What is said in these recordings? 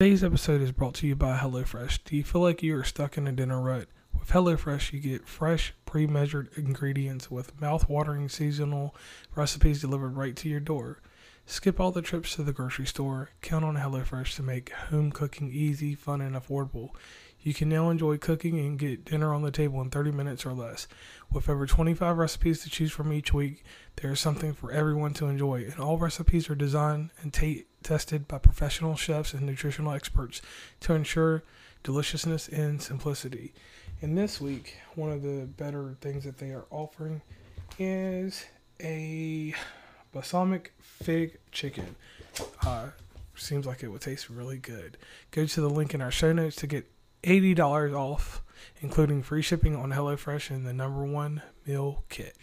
Today's episode is brought to you by HelloFresh. Do you feel like you are stuck in a dinner rut? With HelloFresh, you get fresh, pre-measured ingredients with mouth-watering seasonal recipes delivered right to your door. Skip all the trips to the grocery store. Count on HelloFresh to make home cooking easy, fun, and affordable. You can now enjoy cooking and get dinner on the table in 30 minutes or less. With over 25 recipes to choose from each week, there is something for everyone to enjoy, and all recipes are designed and tested by professional chefs and nutritional experts to ensure deliciousness and simplicity. And this week, one of the better things that they are offering is a balsamic fig chicken. Seems like it would taste really good. Go to the link in our show notes to get $80 off, including free shipping on HelloFresh and the number one meal kit.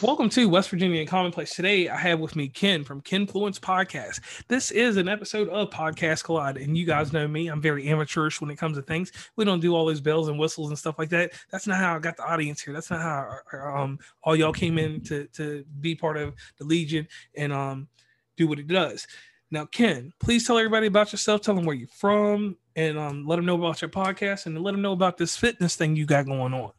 Welcome to West Virginia and Commonplace. Today, I have with me Ken from Kenfluence Podcast. This is an episode of Podcast Collide, and you guys know me. I'm very amateurish when it comes to things. We don't do all those bells and whistles and stuff like that. That's not how I got the audience here. That's not how all y'all came in to be part of the Legion and do what it does. Now, Ken, please tell everybody about yourself. Tell them where you're from, and let them know about your podcast, and let them know about this fitness thing you got going on.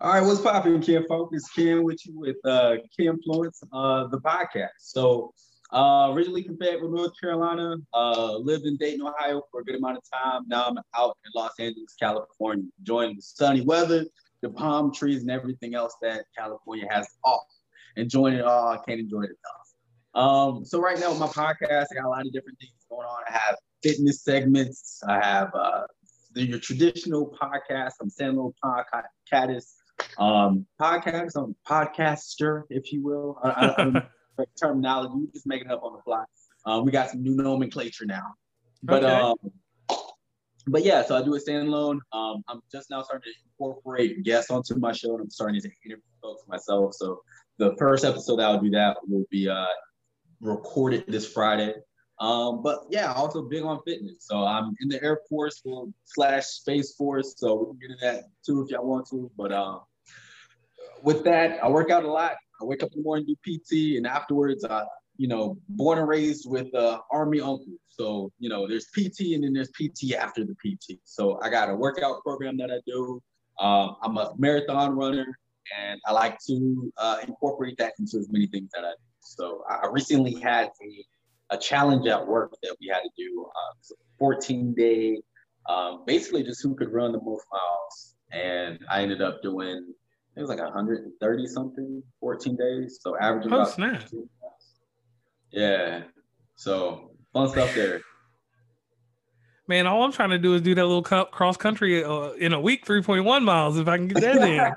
All right, what's poppin', Ken Folk? It's Ken with you with Kenfluence, the podcast. So originally from Fayetteville, North Carolina, lived in Dayton, Ohio for a good amount of time. Now I'm out in Los Angeles, California, enjoying the sunny weather, the palm trees, and everything else that California has to offer. Enjoying it all. I can't enjoy it enough. So right now with my podcast, I got a lot of different things going on. I have fitness segments. I have your traditional podcast. I'm standalone podcast. Podcast on podcaster, if you will. I terminology, we just make it up on the fly. We got some new nomenclature now, but okay. But yeah, so I do a standalone. I'm just now starting to incorporate guests onto my show, and I'm starting to interview folks myself. So the first episode that I'll do that will be recorded this Friday. But yeah, also big on fitness. So I'm in the Air Force / Space Force. So we can get into that too if y'all want to. But with that, I work out a lot. I wake up in the morning, do PT, and afterwards, born and raised with Army uncle. So there's PT and then there's PT after the PT. So I got a workout program that I do. I'm a marathon runner, and I like to incorporate that into as many things that I do. So I recently had a challenge at work that we had to do, 14-day, basically just who could run the most miles. And I ended up doing, it was like 130 something, 14 days. So averaging about 2 miles. Yeah. So fun stuff there. Man, all I'm trying to do is do that little cross country in a week, 3.1 miles if I can get that in.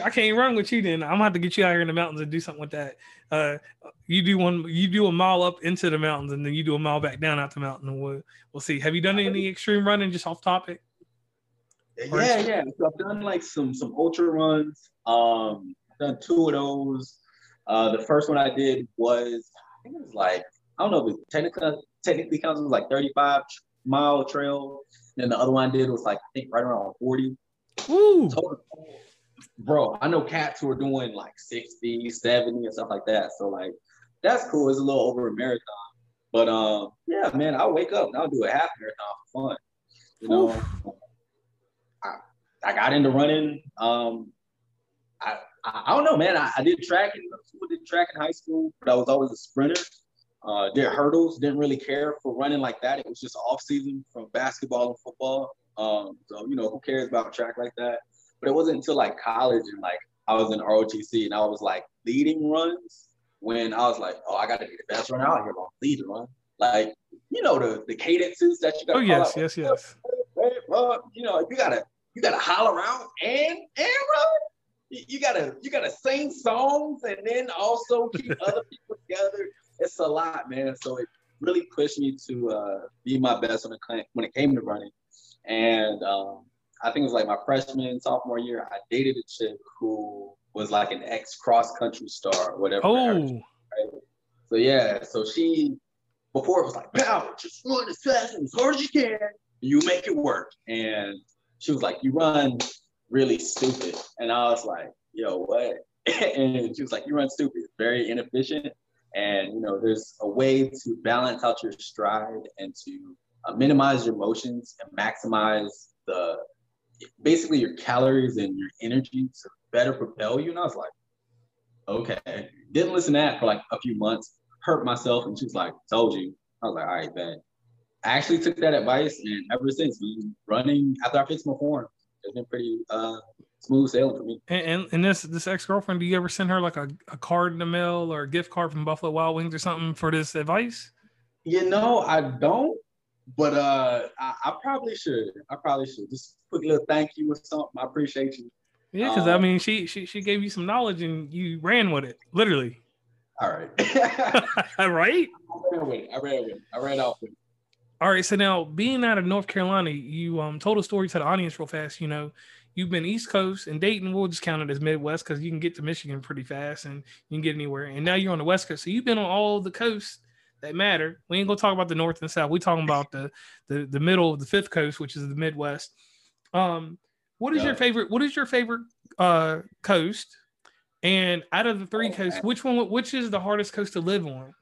I can't run with you then. I'm gonna have to get you out here in the mountains and do something with that. You do a mile up into the mountains, and then you do a mile back down out the mountain, and we'll see. Have you done any extreme running, just off topic? Yeah. So I've done like some ultra runs. I've done two of those. The first one I did was, I think it was like, I don't know if it technically counts, it was like 35 mile trail. Then the other one I did was like, I think right around 40. Woo! Total. Bro, I know cats who are doing like 60, 70 and stuff like that. So like, that's cool. It's a little over a marathon, but yeah, man, I'll wake up and I'll do a half marathon for fun. I got into running. I don't know, man. I did track in middle school, did track in high school, but I was always a sprinter. Did hurdles, didn't really care for running like that. It was just off season from basketball and football. So who cares about track like that? But it wasn't until like college and like I was in ROTC and I was like leading runs when I was like, oh, I got to be the best runner out here on lead run. Like, the cadences that you got. Oh, yes. You gotta holler out and run. You gotta sing songs and then also keep other people together. It's a lot, man. So it really pushed me to be my best when it came to running. And I think it was like my freshman, sophomore year, I dated a chick who was like an ex-cross country star, or whatever. Oh. Right? So yeah, so she, before it was like, power, just run as fast and as hard as you can, you make it work. And she was like, you run really stupid. And I was like, yo, what? And she was like, you run stupid, very inefficient. And, you know, there's a way to balance out your stride and to minimize your motions and maximize the, basically your calories and your energy to better propel you. And I was like, okay. Didn't listen to that for like a few months, hurt myself. And she was like, told you. I was like, all right, man. I actually took that advice, and ever since, running after I fixed my form, it's been pretty smooth sailing for me. And this ex-girlfriend, do you ever send her like a card in the mail or a gift card from Buffalo Wild Wings or something for this advice? You know, I don't, but I probably should. Just a quick little thank you or something. I appreciate you. Yeah, because I mean, she gave you some knowledge and you ran with it, literally. All right. Right? I ran off with it. All right, so now being out of North Carolina, you told a story to the audience real fast. You know, you've been East Coast and Dayton, we'll just count it as Midwest because you can get to Michigan pretty fast and you can get anywhere. And now you're on the West Coast. So you've been on all the coasts that matter. We ain't going to talk about the North and South. We're talking about the middle of the fifth coast, which is the Midwest. What is your favorite coast? And out of the three coasts, which is the hardest coast to live on?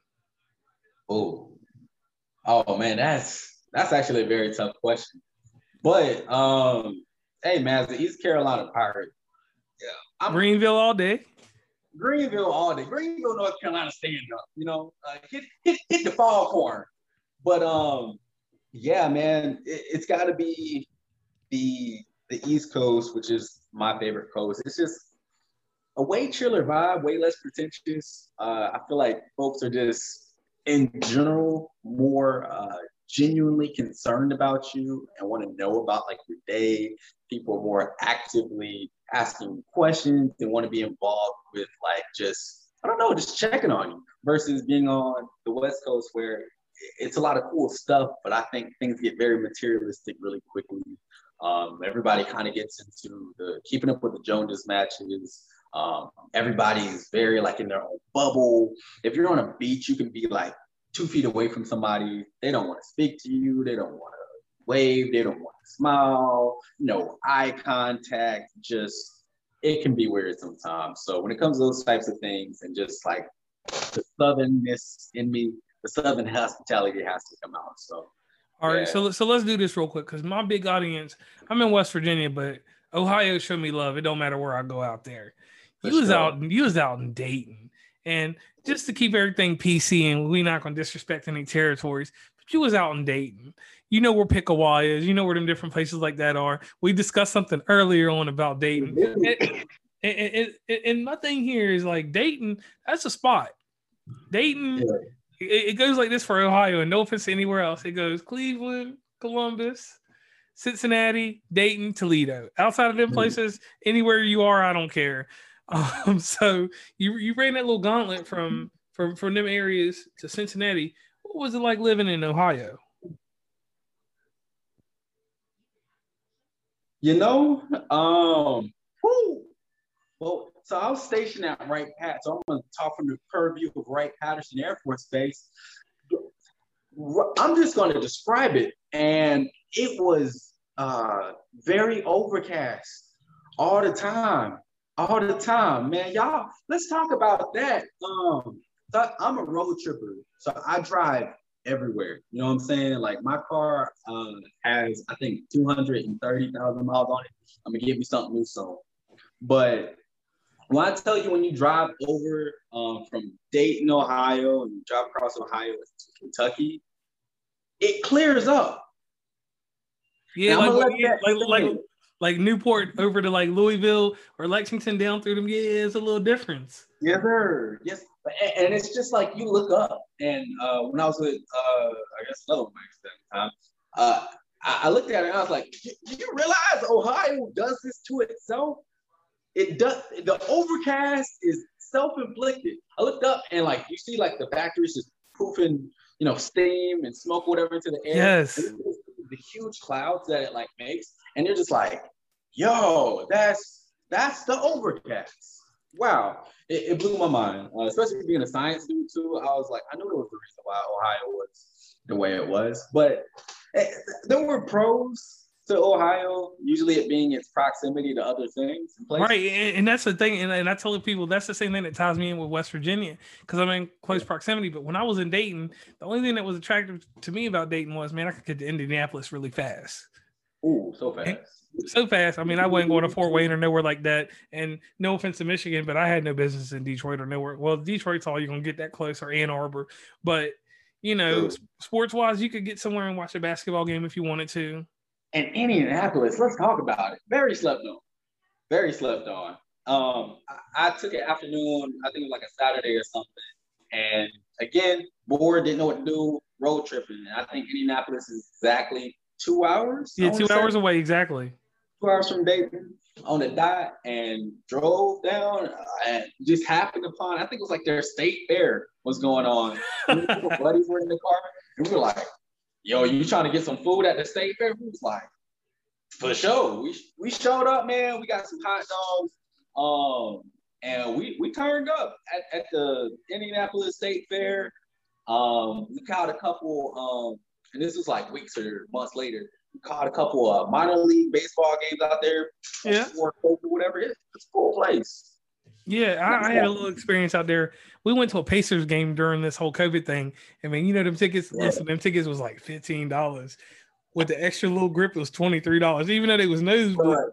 Oh man, that's actually a very tough question. But hey man, as an East Carolina Pirate, yeah, Greenville all day. Greenville, North Carolina, stand up. You know, hit the fall corn. But yeah, man, it's got to be the East Coast, which is my favorite coast. It's just a way chiller vibe, way less pretentious. I feel like folks are just, in general, more genuinely concerned about you and want to know about like your day. People are more actively asking questions. They want to be involved with like just checking on you versus being on the West Coast where it's a lot of cool stuff, but I think things get very materialistic really quickly. Everybody kind of gets into the keeping up with the Joneses matches. Everybody's very like in their own bubble. If you're on a beach, you can be like 2 feet away from somebody. They don't want to speak to you. They don't want to wave. They don't want to smile. No eye contact. Just, it can be weird sometimes. So when it comes to those types of things and just like the southernness in me, the southern hospitality has to come out. So, all right. Yeah. So let's do this real quick because my big audience, I'm in West Virginia, but Ohio showed me love. It don't matter where I go out there. You was out in Dayton. And just to keep everything PC, and we're not going to disrespect any territories, but you was out in Dayton. You know where Pickaway is. You know where them different places like that are. We discussed something earlier on about Dayton. And my thing here is like Dayton, that's a spot. Dayton, it goes like this for Ohio, and no offense to anywhere else. It goes Cleveland, Columbus, Cincinnati, Dayton, Toledo. Outside of them places, anywhere you are, I don't care. So you ran that little gauntlet from them areas to Cincinnati. What was it like living in Ohio? You know, so I was stationed at Wright-Patterson. So I'm going to talk from the purview of Wright-Patterson Air Force Base. I'm just going to describe it. And it was very overcast all the time, man. Y'all, let's talk about that. I'm a road tripper, so I drive everywhere. You know what I'm saying? Like my car has, I think, 230,000 miles on it. I'm gonna give you something new soon. But when I tell you, when you drive over from Dayton, Ohio, and you drive across Ohio to Kentucky, it clears up. Yeah, like Newport over to like Louisville or Lexington down through them. Yeah, it's a little difference. Yes, sir. Yes. And it's just like you look up. And when I was with, I guess, Level Mike's that time, I looked at it and I was like, you realize Ohio does this to itself? It does. The overcast is self-inflicted. I looked up and like you see like the factories just poofing, you know, steam and smoke, whatever, into the air. Yes. The huge clouds that it like makes, and you're just like, yo, that's the overcast. Wow, it blew my mind, especially being a science student too. I was like, I knew there was a reason why Ohio was the way it was, but there were pros to Ohio, usually it being its proximity to other things and places. Right, and that's the thing, and I tell people that's the same thing that ties me in with West Virginia, because I'm in close proximity. But when I was in Dayton, the only thing that was attractive to me about Dayton was, man, I could get to Indianapolis really fast. Ooh, so fast. And, so fast. I mean, I wasn't going to Fort Wayne or nowhere like that. And no offense to Michigan, but I had no business in Detroit or nowhere. Well, Detroit's all you're going to get that close, or Ann Arbor. But, you know, sports-wise, you could get somewhere and watch a basketball game if you wanted to. And Indianapolis, let's talk about it. Very slept on. Very slept on. I took an afternoon, I think it was like a Saturday or something. And, again, bored, didn't know what to do, road tripping. And I think Indianapolis is exactly 2 hours. Yeah, 2 hours away, exactly. 2 hours from Dayton on the dot, and drove down and just happened upon, I think it was like their state fair was going on. Buddies were in the car and we were like, yo, you trying to get some food at the state fair? We was like, for sure. We showed up, man. We got some hot dogs. And we turned up at the Indianapolis State Fair. We caught a couple, and this was like weeks or months later, caught a couple of minor league baseball games out there, or whatever it is. It's a cool place. Yeah, I had a little experience out there. We went to a Pacers game during this whole COVID thing. I mean, you know, them tickets, listen, them tickets was like $15. With the extra little grip, it was $23, even though they was nosebleed. Right.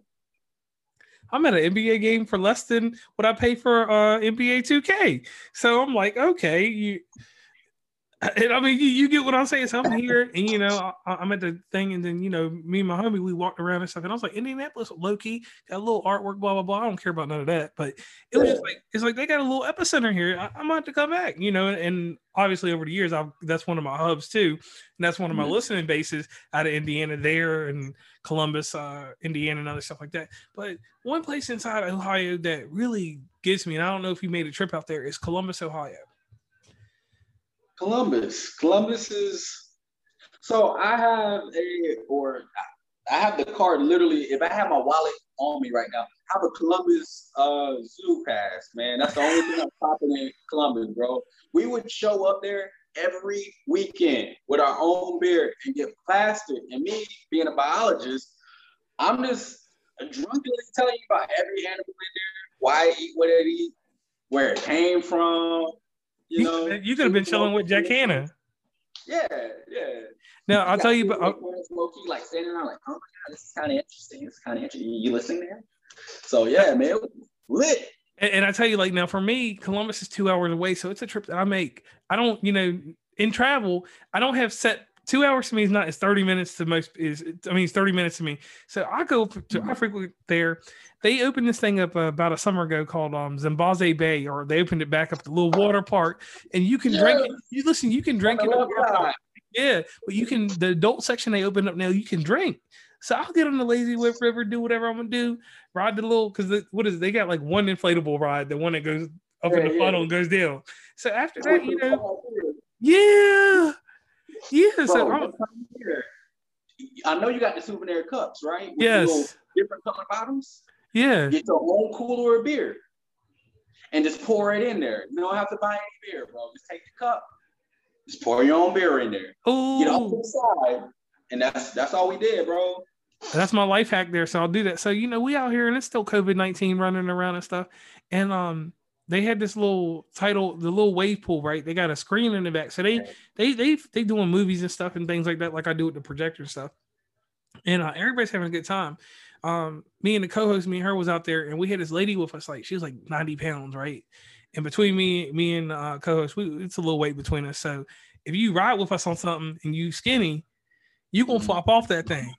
I'm at an NBA game for less than what I pay for NBA 2K. So I'm like, okay, And I mean, you get what I'm saying. So I'm here, and you know, I'm at the thing, and then you know, me and my homie, we walked around and stuff, and I was like, Indianapolis, low key, got a little artwork, blah blah blah. I don't care about none of that, but it was just like, it's like they got a little epicenter here. I'm about to come back, you know. And obviously, over the years, that's one of my hubs too, and that's one of my listening bases out of Indiana there, and Columbus, Indiana, and other stuff like that. But one place inside Ohio that really gets me, and I don't know if you made a trip out there, is Columbus, Ohio. Columbus is, so I have the card literally, if I have my wallet on me right now, I have a Columbus zoo pass, man. That's the only thing I'm popping in Columbus, bro. We would show up there every weekend with our own beer and get plastered. And me, being a biologist, I'm just drunkenly telling you about every animal in there, why it eat what it eat, where it came from. You could have been chilling with Jack Hanna. Yeah. Now, I'll tell you about... like standing around like, oh my God, this is kind of interesting. You listening there? So, yeah, man, lit. And I tell you, like, now for me, Columbus is 2 hours away, so it's a trip that I make. I don't, you know, in travel, I don't have set... 2 hours to me is not, it's 30 minutes to most, it's 30 minutes to me. So I go to, I frequently there. They opened this thing up about a summer ago called Zambezi Bay, or they opened it back up, the little water park, and you can drink it. You can drink it. Yeah, but you can, the adult section they opened up now, you can drink. So I'll get on the lazy whip river, do whatever I'm going to do, ride the little, because what is it? They got like one inflatable ride, the one that goes up in the funnel and goes down. So after that, you know, yeah, so I know you got the souvenir cups, right? With different color bottoms. Yeah. Get your own cooler of beer and just pour it in there. You don't have to buy any beer, bro. Just take the cup. Just pour your own beer in there. Oh. Get off to the side. And that's all we did, bro. That's my life hack there, so I'll do that. So, you know, we out here, and it's still COVID-19 running around and stuff. And they had this little title, the little wave pool, right? They got a screen in the back. So they doing movies and stuff and things like that, like I do with the projector and stuff. And everybody's having a good time. Me and the co-host, me and her was out there, and we had this lady with us, like she was like 90 pounds, right? And between me and co-host, it's a little weight between us. So if you ride with us on something and you skinny, you gonna flop off that thing.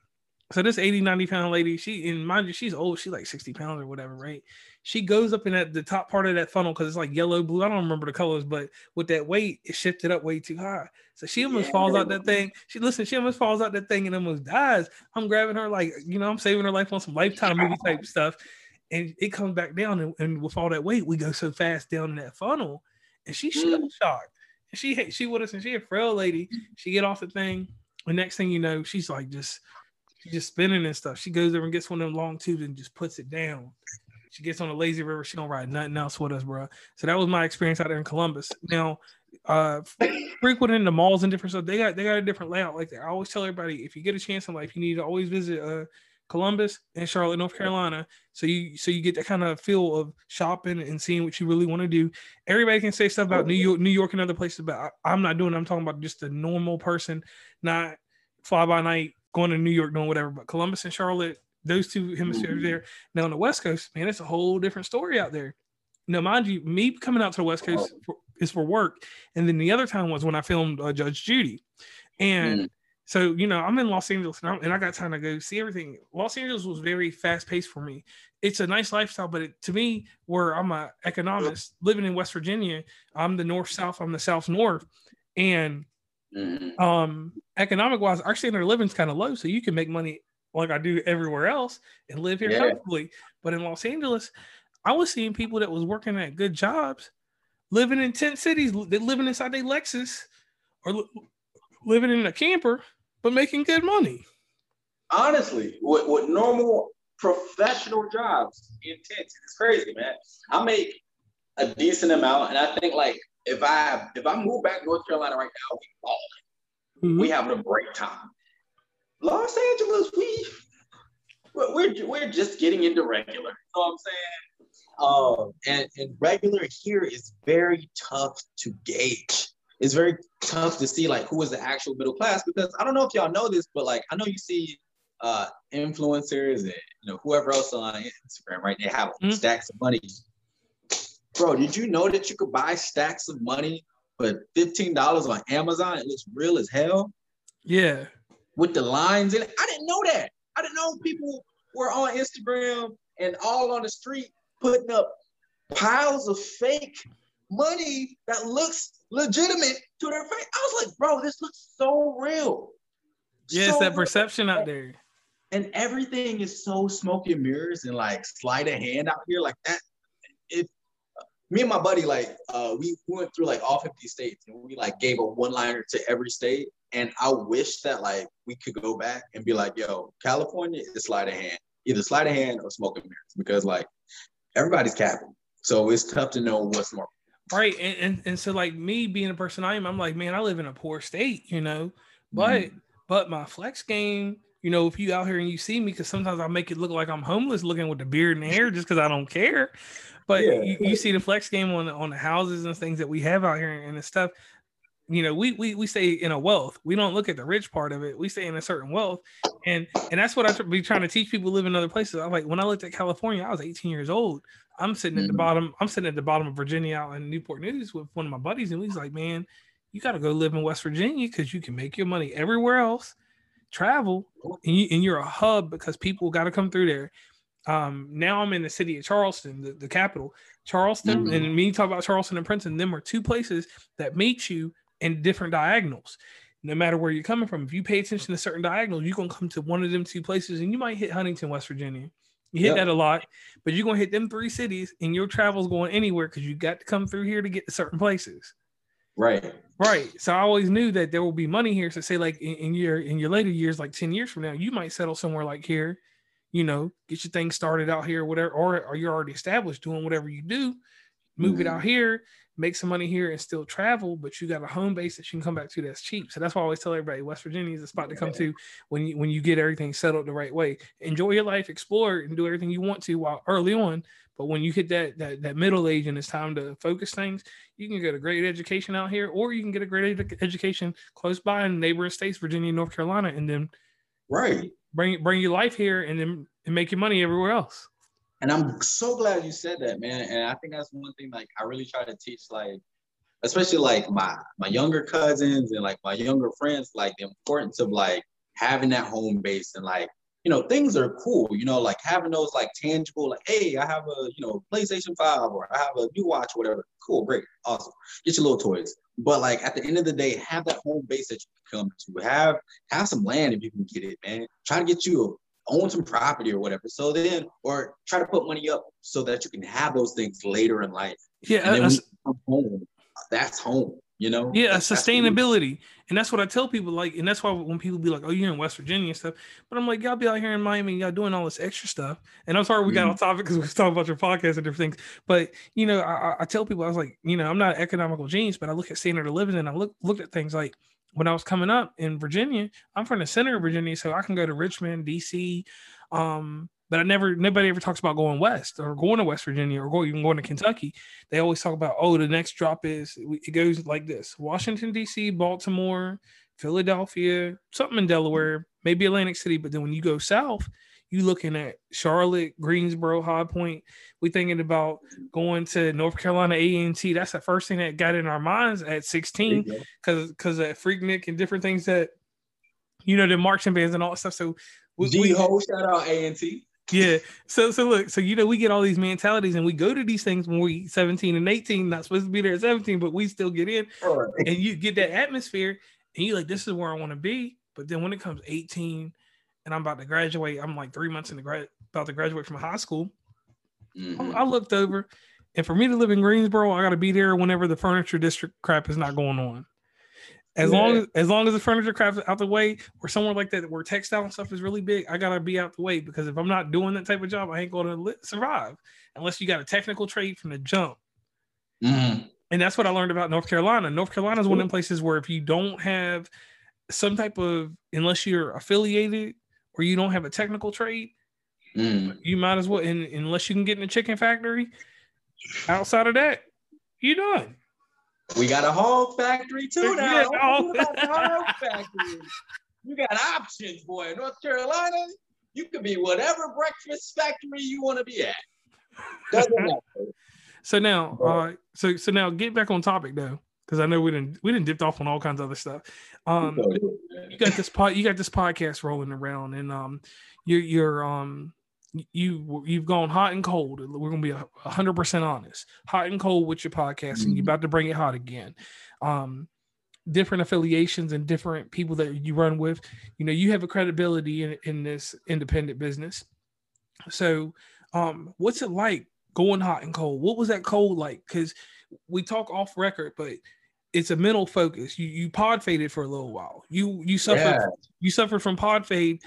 So this 80, 90 pound lady, she, and mind you, she's old, she's like 60 pounds or whatever, right? She goes up in the top part of that funnel because it's like yellow, blue. I don't remember the colors, but with that weight, it shifted up way too high. So she almost falls out that thing. She almost falls out that thing and almost dies. I'm grabbing her like, you know, I'm saving her life on some Lifetime movie type stuff. And it comes back down. And with all that weight, we go so fast down in that funnel. And she's shocked. And she with us, and she a frail lady. She get off the thing. The next thing you know, she's like just spinning and stuff. She goes over and gets one of them long tubes and just puts it down. She gets on a lazy river. She don't ride nothing else with us, bro. So that was my experience out there in Columbus. Now, frequenting the malls and different stuff, they got a different layout like that. I always tell everybody, if you get a chance in life, you need to always visit Columbus and Charlotte, North Carolina, so you get that kind of feel of shopping and seeing what you really want to do. Everybody can say stuff about New York and other places, but I'm not doing it. I'm talking about just the normal person, not fly by night going to New York doing whatever. But Columbus and Charlotte, those two hemispheres there. Now on the West Coast, man, it's a whole different story out there. Now, mind you, me coming out to the West Coast is for work, and then the other time was when I filmed Judge Judy, and. So, you know, I'm in Los Angeles and I got time to go see everything. Los Angeles was very fast paced for me. It's a nice lifestyle, but to me, where I'm an economist living in West Virginia, I'm the north-south, I'm the south-north. And economic-wise, our standard of living is kind of low, so you can make money like I do everywhere else and live here comfortably. But in Los Angeles, I was seeing people that was working at good jobs, living in tent cities, living inside their Lexus or living in a camper, but making good money. Honestly, with normal professional jobs, it's crazy, man. I make a decent amount, and I think like if I move back to North Carolina right now, we balling. We having a great time. Los Angeles, we're just getting into regular. You know what I'm saying? And regular here is very tough to gauge. It's very tough to see like who is the actual middle class, because I don't know if y'all know this, but like I know you see influencers and you know whoever else on Instagram, right? They have stacks of money. Bro, did you know that you could buy stacks of money for $15 on Amazon? It looks real as hell. Yeah. With the lines in it. I didn't know that. I didn't know people were on Instagram and all on the street putting up piles of fake money that looks legitimate to their face. I was like, bro, this looks so real. Yeah, so it's that perception out there. And everything is so smoke and mirrors and like sleight of hand out here like that. If me and my buddy, like we went through like all 50 states and we like gave a one-liner to every state. And I wish that like we could go back and be like, yo, California is sleight of hand, either sleight of hand or smoke and mirrors, because like everybody's capping. So it's tough to know what's more. Right. And so like me being the person I am, I'm like, man, I live in a poor state, you know, but my flex game, you know, if you out here and you see me, because sometimes I make it look like I'm homeless looking with the beard and hair just because I don't care. But you see the flex game on the houses and things that we have out here and the stuff, you know, we stay in a wealth. We don't look at the rich part of it. We stay in a certain wealth. And that's what I be trying to teach people living in other places. I'm like, when I looked at California, I was 18 years old. I'm sitting at the bottom of Virginia out in Newport News with one of my buddies, and he's like, "Man, you got to go live in West Virginia because you can make your money everywhere else, travel, and you're a hub because people got to come through there." Now I'm in the city of Charleston, the capital. Charleston, and me talk about Charleston and Princeton. Them are two places that meet you in different diagonals. No matter where you're coming from, if you pay attention to certain diagonals, you're gonna come to one of them two places, and you might hit Huntington, West Virginia. You hit that a lot, but you're going to hit them three cities and your travel's going anywhere because you got to come through here to get to certain places. Right. So I always knew that there will be money here. So say like in your later years, like 10 years from now, you might settle somewhere like here, you know, get your thing started out here, whatever, or you're already established doing whatever you do, move it out here, make some money here and still travel, but you got a home base that you can come back to that's cheap. So that's why I always tell everybody, West Virginia is a spot to come to when you get everything settled the right way. Enjoy your life, explore and do everything you want to while early on. But when you hit that middle age and it's time to focus things, you can get a great education out here, or you can get a great education close by in neighboring states, Virginia, North Carolina, and then bring your life here and then make your money everywhere else. And I'm so glad you said that, man. And I think that's one thing, like, I really try to teach, like, especially, like, my younger cousins and, like, my younger friends, like, the importance of, like, having that home base and, like, you know, things are cool, you know, like, having those, like, tangible, like, hey, I have a, you know, PlayStation 5 or I have a new watch or whatever. Cool, great, awesome. Get your little toys. But, like, at the end of the day, have that home base that you can come to. Have some land if you can get it, man. Try to get you own some property or whatever. So then, or try to put money up so that you can have those things later in life. Yeah. And then when you come home, that's home. you know? Yeah, sustainability. And that's what I tell people, like, and that's why when people be like, oh, you're in West Virginia and stuff, but I'm like, y'all be out here in Miami and y'all doing all this extra stuff. And I'm sorry we got off topic because we was talking about your podcast and different things. But, you know, I tell people, I was like, you know, I'm not an economical genius, but I look at standard of living and I looked at things like, when I was coming up in Virginia, I'm from the center of Virginia, so I can go to Richmond, DC, but nobody ever talks about going west or going to West Virginia or even going to Kentucky. They always talk about, oh, the next drop is, it goes like this: Washington, DC, Baltimore, Philadelphia, something in Delaware, maybe Atlantic City. But then when you go south, you looking at Charlotte, Greensboro, High Point. We thinking about going to North Carolina A&T. That's the first thing that got in our minds at 16 because of Freaknik and different things that, you know, the marching bands and all that stuff. So we shout out A&T. Yeah. So look, so, you know, we get all these mentalities and we go to these things when we 17 and 18, not supposed to be there at 17, but we still get in. Right. And you get that atmosphere and you're like, this is where I want to be. But then when it comes 18 and I'm about to graduate, I'm like 3 months about to graduate from high school. Mm-hmm. I looked over, and for me to live in Greensboro, I got to be there whenever the furniture district crap is not going on. As long as the furniture crap is out the way, or somewhere like that where textile and stuff is really big, I gotta be out the way, because if I'm not doing that type of job, I ain't gonna survive unless you got a technical trade from the jump. Mm-hmm. And that's what I learned about North Carolina. North Carolina is one of them places where if you don't have some type of, unless you're affiliated or you don't have a technical trade, you might as well. And unless you can get in a chicken factory, outside of that, you're done. We got a hog factory too now. Yeah, no. You got options, boy. In North Carolina, you could be whatever breakfast factory you want to be at. Doesn't matter. So now get back on topic though, because I know we didn't dip off on all kinds of other stuff. You got this podcast rolling around, and you've gone hot and cold. We're gonna be 100% honest, hot and cold with your podcast, and you're about to bring it hot again. Different affiliations and different people that you run with. You know, you have a credibility in this independent business. So, what's it like going hot and cold? What was that cold like? Because we talk off record, but it's a mental focus. You pod faded for a little while. You suffered. Yeah. You suffered from pod fade.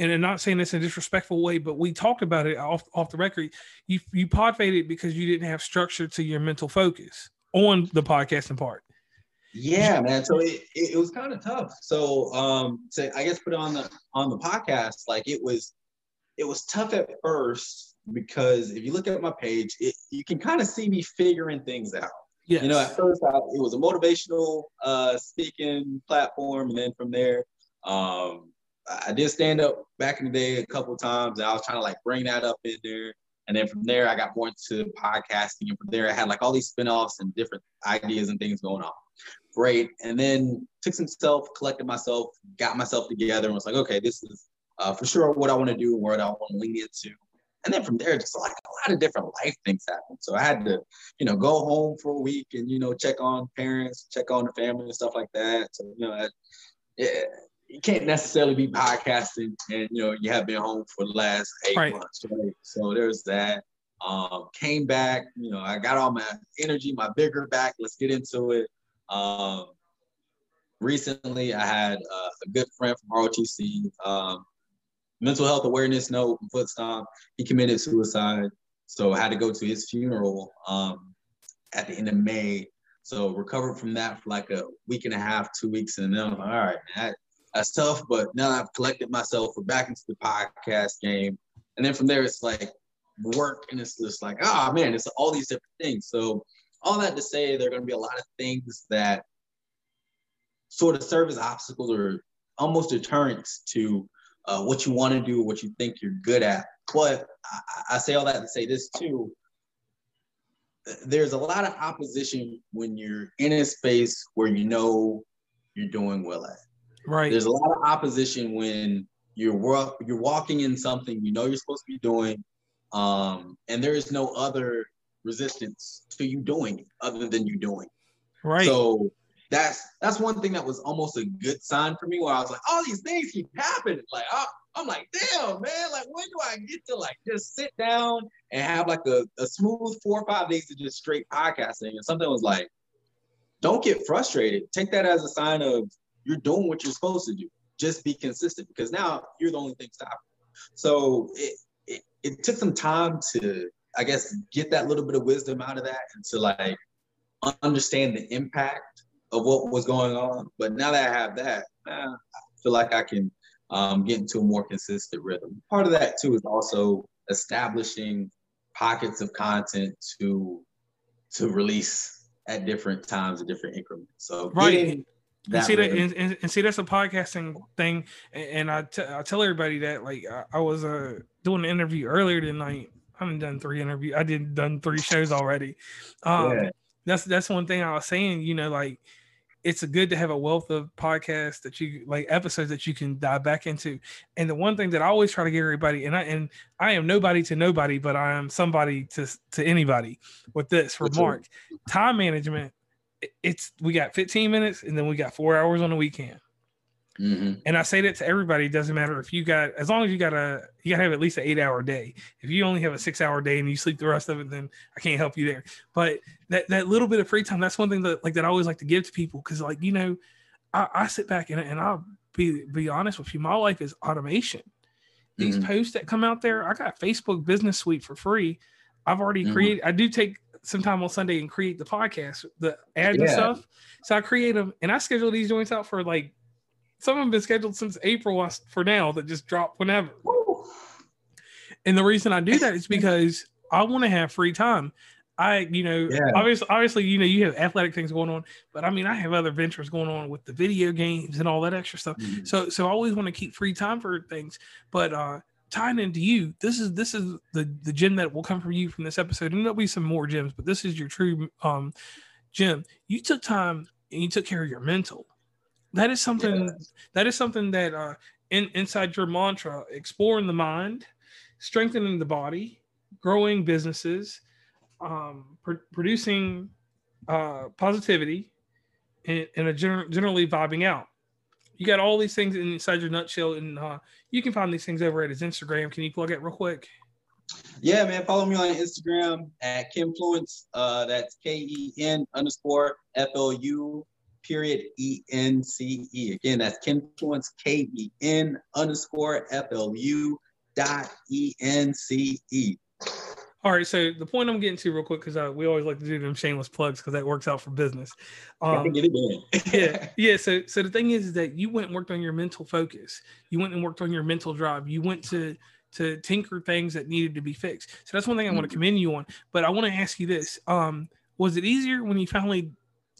And I'm not saying this in a disrespectful way, but we talked about it off the record. You pod faded because you didn't have structure to your mental focus on the podcasting part. Yeah, man. So it was kind of tough. So to, I guess, put it on the podcast, like it was tough at first, because if you look at my page, you can kind of see me figuring things out. Yes. You know, at first it was a motivational speaking platform, and then from there, I did stand up back in the day a couple of times, and I was trying to like bring that up in there. And then from there, I got more into podcasting, and from there, I had like all these spinoffs and different ideas and things going on. Great. And then took some self, collected myself, got myself together, and was like, okay, this is for sure what I want to do, what I want to lean into. And then from there, just like a lot of different life things happened. So I had to, you know, go home for a week and, you know, check on parents, check on the family and stuff like that. So, you know, you can't necessarily be podcasting and, you know, you have been home for the last 8 months, right? So there's that. Came back, you know, I got all my energy, my vigor back. Let's get into it. Recently, I had a good friend from ROTC, mental health awareness note, foot stomp. He committed suicide, so I had to go to his funeral at the end of May. So recovered from that for like a week and a half, 2 weeks, and then I'm like, all right, man, that's tough, but now I've collected myself. We're back into the podcast game. And then from there, it's like work, and it's just like, ah, man, it's all these different things. So all that to say, there are going to be a lot of things that sort of serve as obstacles or almost deterrents to what you want to do, what you think you're good at. But I say all that to say this too. There's a lot of opposition when you're in a space where you know you're doing well at. Right. There's a lot of opposition when you're walking in something you know you're supposed to be doing, and there is no other resistance to you doing it other than you doing it. Right. So that's one thing that was almost a good sign for me, where I was like, all these things keep happening. Like I'm like, damn, man, like when do I get to like just sit down and have like a smooth 4 or 5 days of just straight podcasting? And something was like, Don't get frustrated. Take that as a sign of you're doing what you're supposed to do. Just be consistent, because now you're the only thing stopping. So it took some time to, I guess, get that little bit of wisdom out of that and to like understand the impact of what was going on. But now that I have that, I feel like I can get into a more consistent rhythm. Part of that too is also establishing pockets of content to release at different times and different increments. So right. And see, that's a podcasting thing. And I tell everybody that, like, I was doing an interview earlier tonight. I haven't done three interviews. I did done three shows already. Yeah. That's one thing I was saying, you know, like, it's good to have a wealth of podcasts that you like, episodes that you can dive back into. And the one thing that I always try to get everybody, and I am nobody to nobody, but I am somebody to anybody with this remark, time management. We got 15 minutes and then we got 4 hours on the weekend. Mm-hmm. And I say that to everybody. It doesn't matter if you got, as long as you gotta have at least an 8 hour day. If you only have a 6 hour day and you sleep the rest of it, then I can't help you there. But that little bit of free time, that's one thing that I always like to give to people. Cause like, you know, I sit back and I'll be honest with you. My life is automation. These mm-hmm. posts that come out there, I got Facebook Business Suite for free. I've already mm-hmm. created, I do take some time on Sunday and create the podcast, the ads and stuff. So I create them and I schedule these joints out for like, some of them have been scheduled since April for now that just drop whenever. Woo. And the reason I do that is because I want to have free time. Obviously, you know, you have athletic things going on, but I mean, I have other ventures going on with the video games and all that extra stuff. Mm-hmm. So I always want to keep free time for things, but, tying into you, this is the gem that will come from you from this episode. And there'll be some more gems, but this is your true, gem. You took time and you took care of your mental. That is something that inside your mantra, exploring the mind, strengthening the body, growing businesses, producing positivity, and generally vibing out. You got all these things inside your nutshell, and you can find these things over at his Instagram. Can you plug it real quick? Yeah, man. Follow me on Instagram at Kenfluence. That's KEN_FLU.ENCE. Again, that's Kenfluence, KEN_FLU.ENCE. All right. So the point I'm getting to real quick, because we always like to do them shameless plugs because that works out for business. Get it in. Yeah. So the thing is that you went and worked on your mental focus. You went and worked on your mental drive. You went to tinker things that needed to be fixed. So that's one thing I want to commend you on. But I want to ask you this. Was it easier when you finally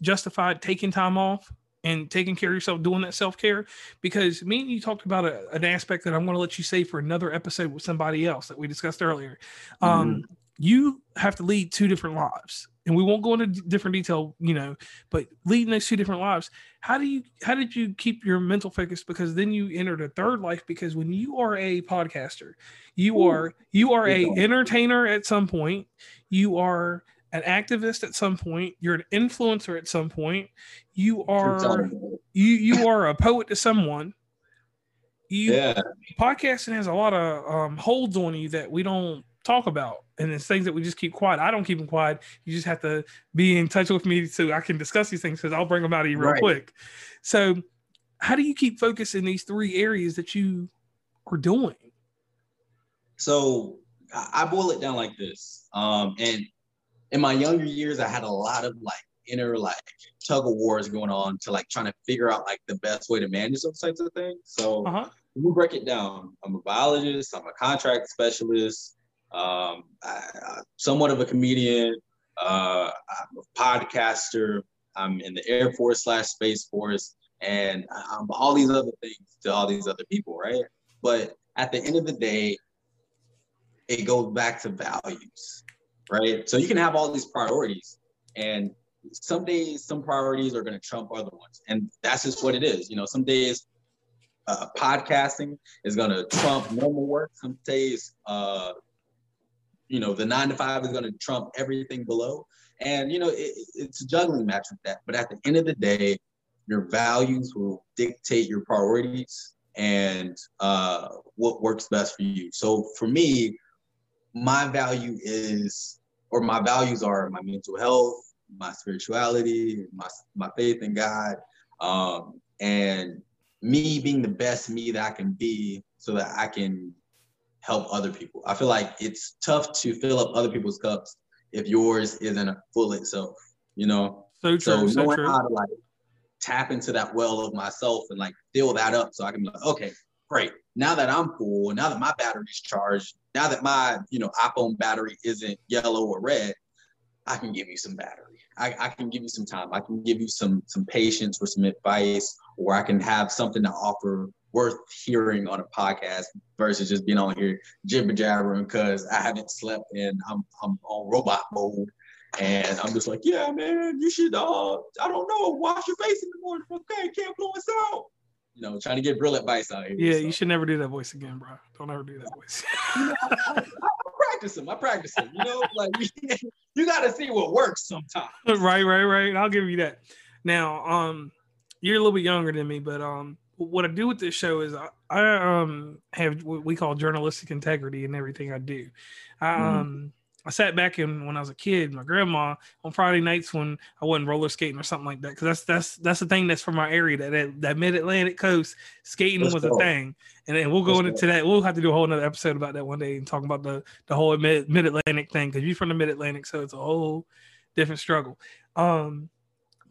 justified taking time off and taking care of yourself, doing that self-care? Because me and you talked about an aspect that I'm going to let you say for another episode with somebody else that we discussed earlier. You have to lead two different lives, and we won't go into different detail, you know, but leading those two different lives, how did you keep your mental focus? Because then you entered a third life, because when you are a podcaster, you are a entertainer at some point, you are an activist at some point, you're an influencer at some point, you are a poet to someone. Podcasting has a lot of holds on you that we don't talk about, and it's things that we just keep quiet. I don't keep them quiet. You just have to be in touch with me so I can discuss these things, because I'll bring them out of you real quick. So how do you keep focus in these three areas that you are doing? So I boil it down like this. And in my younger years, I had a lot of like inner like tug of wars going on to like trying to figure out like the best way to manage those types of things. So we break it down. I'm a biologist. I'm a contract specialist. I'm somewhat of a comedian. I'm a podcaster. I'm in the Air Force /Space Force, and I'm all these other things to all these other people, right? But at the end of the day, it goes back to values. Right? So you can have all these priorities, and some days, some priorities are going to trump other ones. And that's just what it is. You know, some days podcasting is going to trump normal work. Some days, you know, the 9-to-5 is going to trump everything below. And, you know, it's a juggling match with that. But at the end of the day, your values will dictate your priorities and what works best for you. So for me, my values are my mental health, my spirituality, my faith in God, and me being the best me that I can be so that I can help other people. I feel like it's tough to fill up other people's cups if yours isn't full itself, you know? So true. So knowing how to like tap into that well of myself and like fill that up so I can be like, okay, great. Now that I'm full, now that my battery's charged, now that my, you know, iPhone battery isn't yellow or red, I can give you some battery. I can give you some time. I can give you some patience or some advice, or I can have something to offer worth hearing on a podcast versus just being on here jibber jabbering because I haven't slept and I'm on robot mode. And I'm just like, yeah, man, you should, I don't know, wash your face in the morning. Okay, can't blow us out. You know, trying to get real advice out here. Yeah, so. You should never do that voice again, bro. Don't ever do that voice. You know, I practice them. You know, like you got to see what works sometimes. Right. I'll give you that. Now, you're a little bit younger than me, but what I do with this show is I have what we call journalistic integrity in everything I do. I sat back and when I was a kid, my grandma on Friday nights when I wasn't roller skating or something like that, because that's the thing that's from our area, that mid Atlantic coast skating was a thing, and then we'll go into that. We'll have to do a whole another episode about that one day and talk about the whole mid Atlantic thing because you're from the mid Atlantic, so it's a whole different struggle. But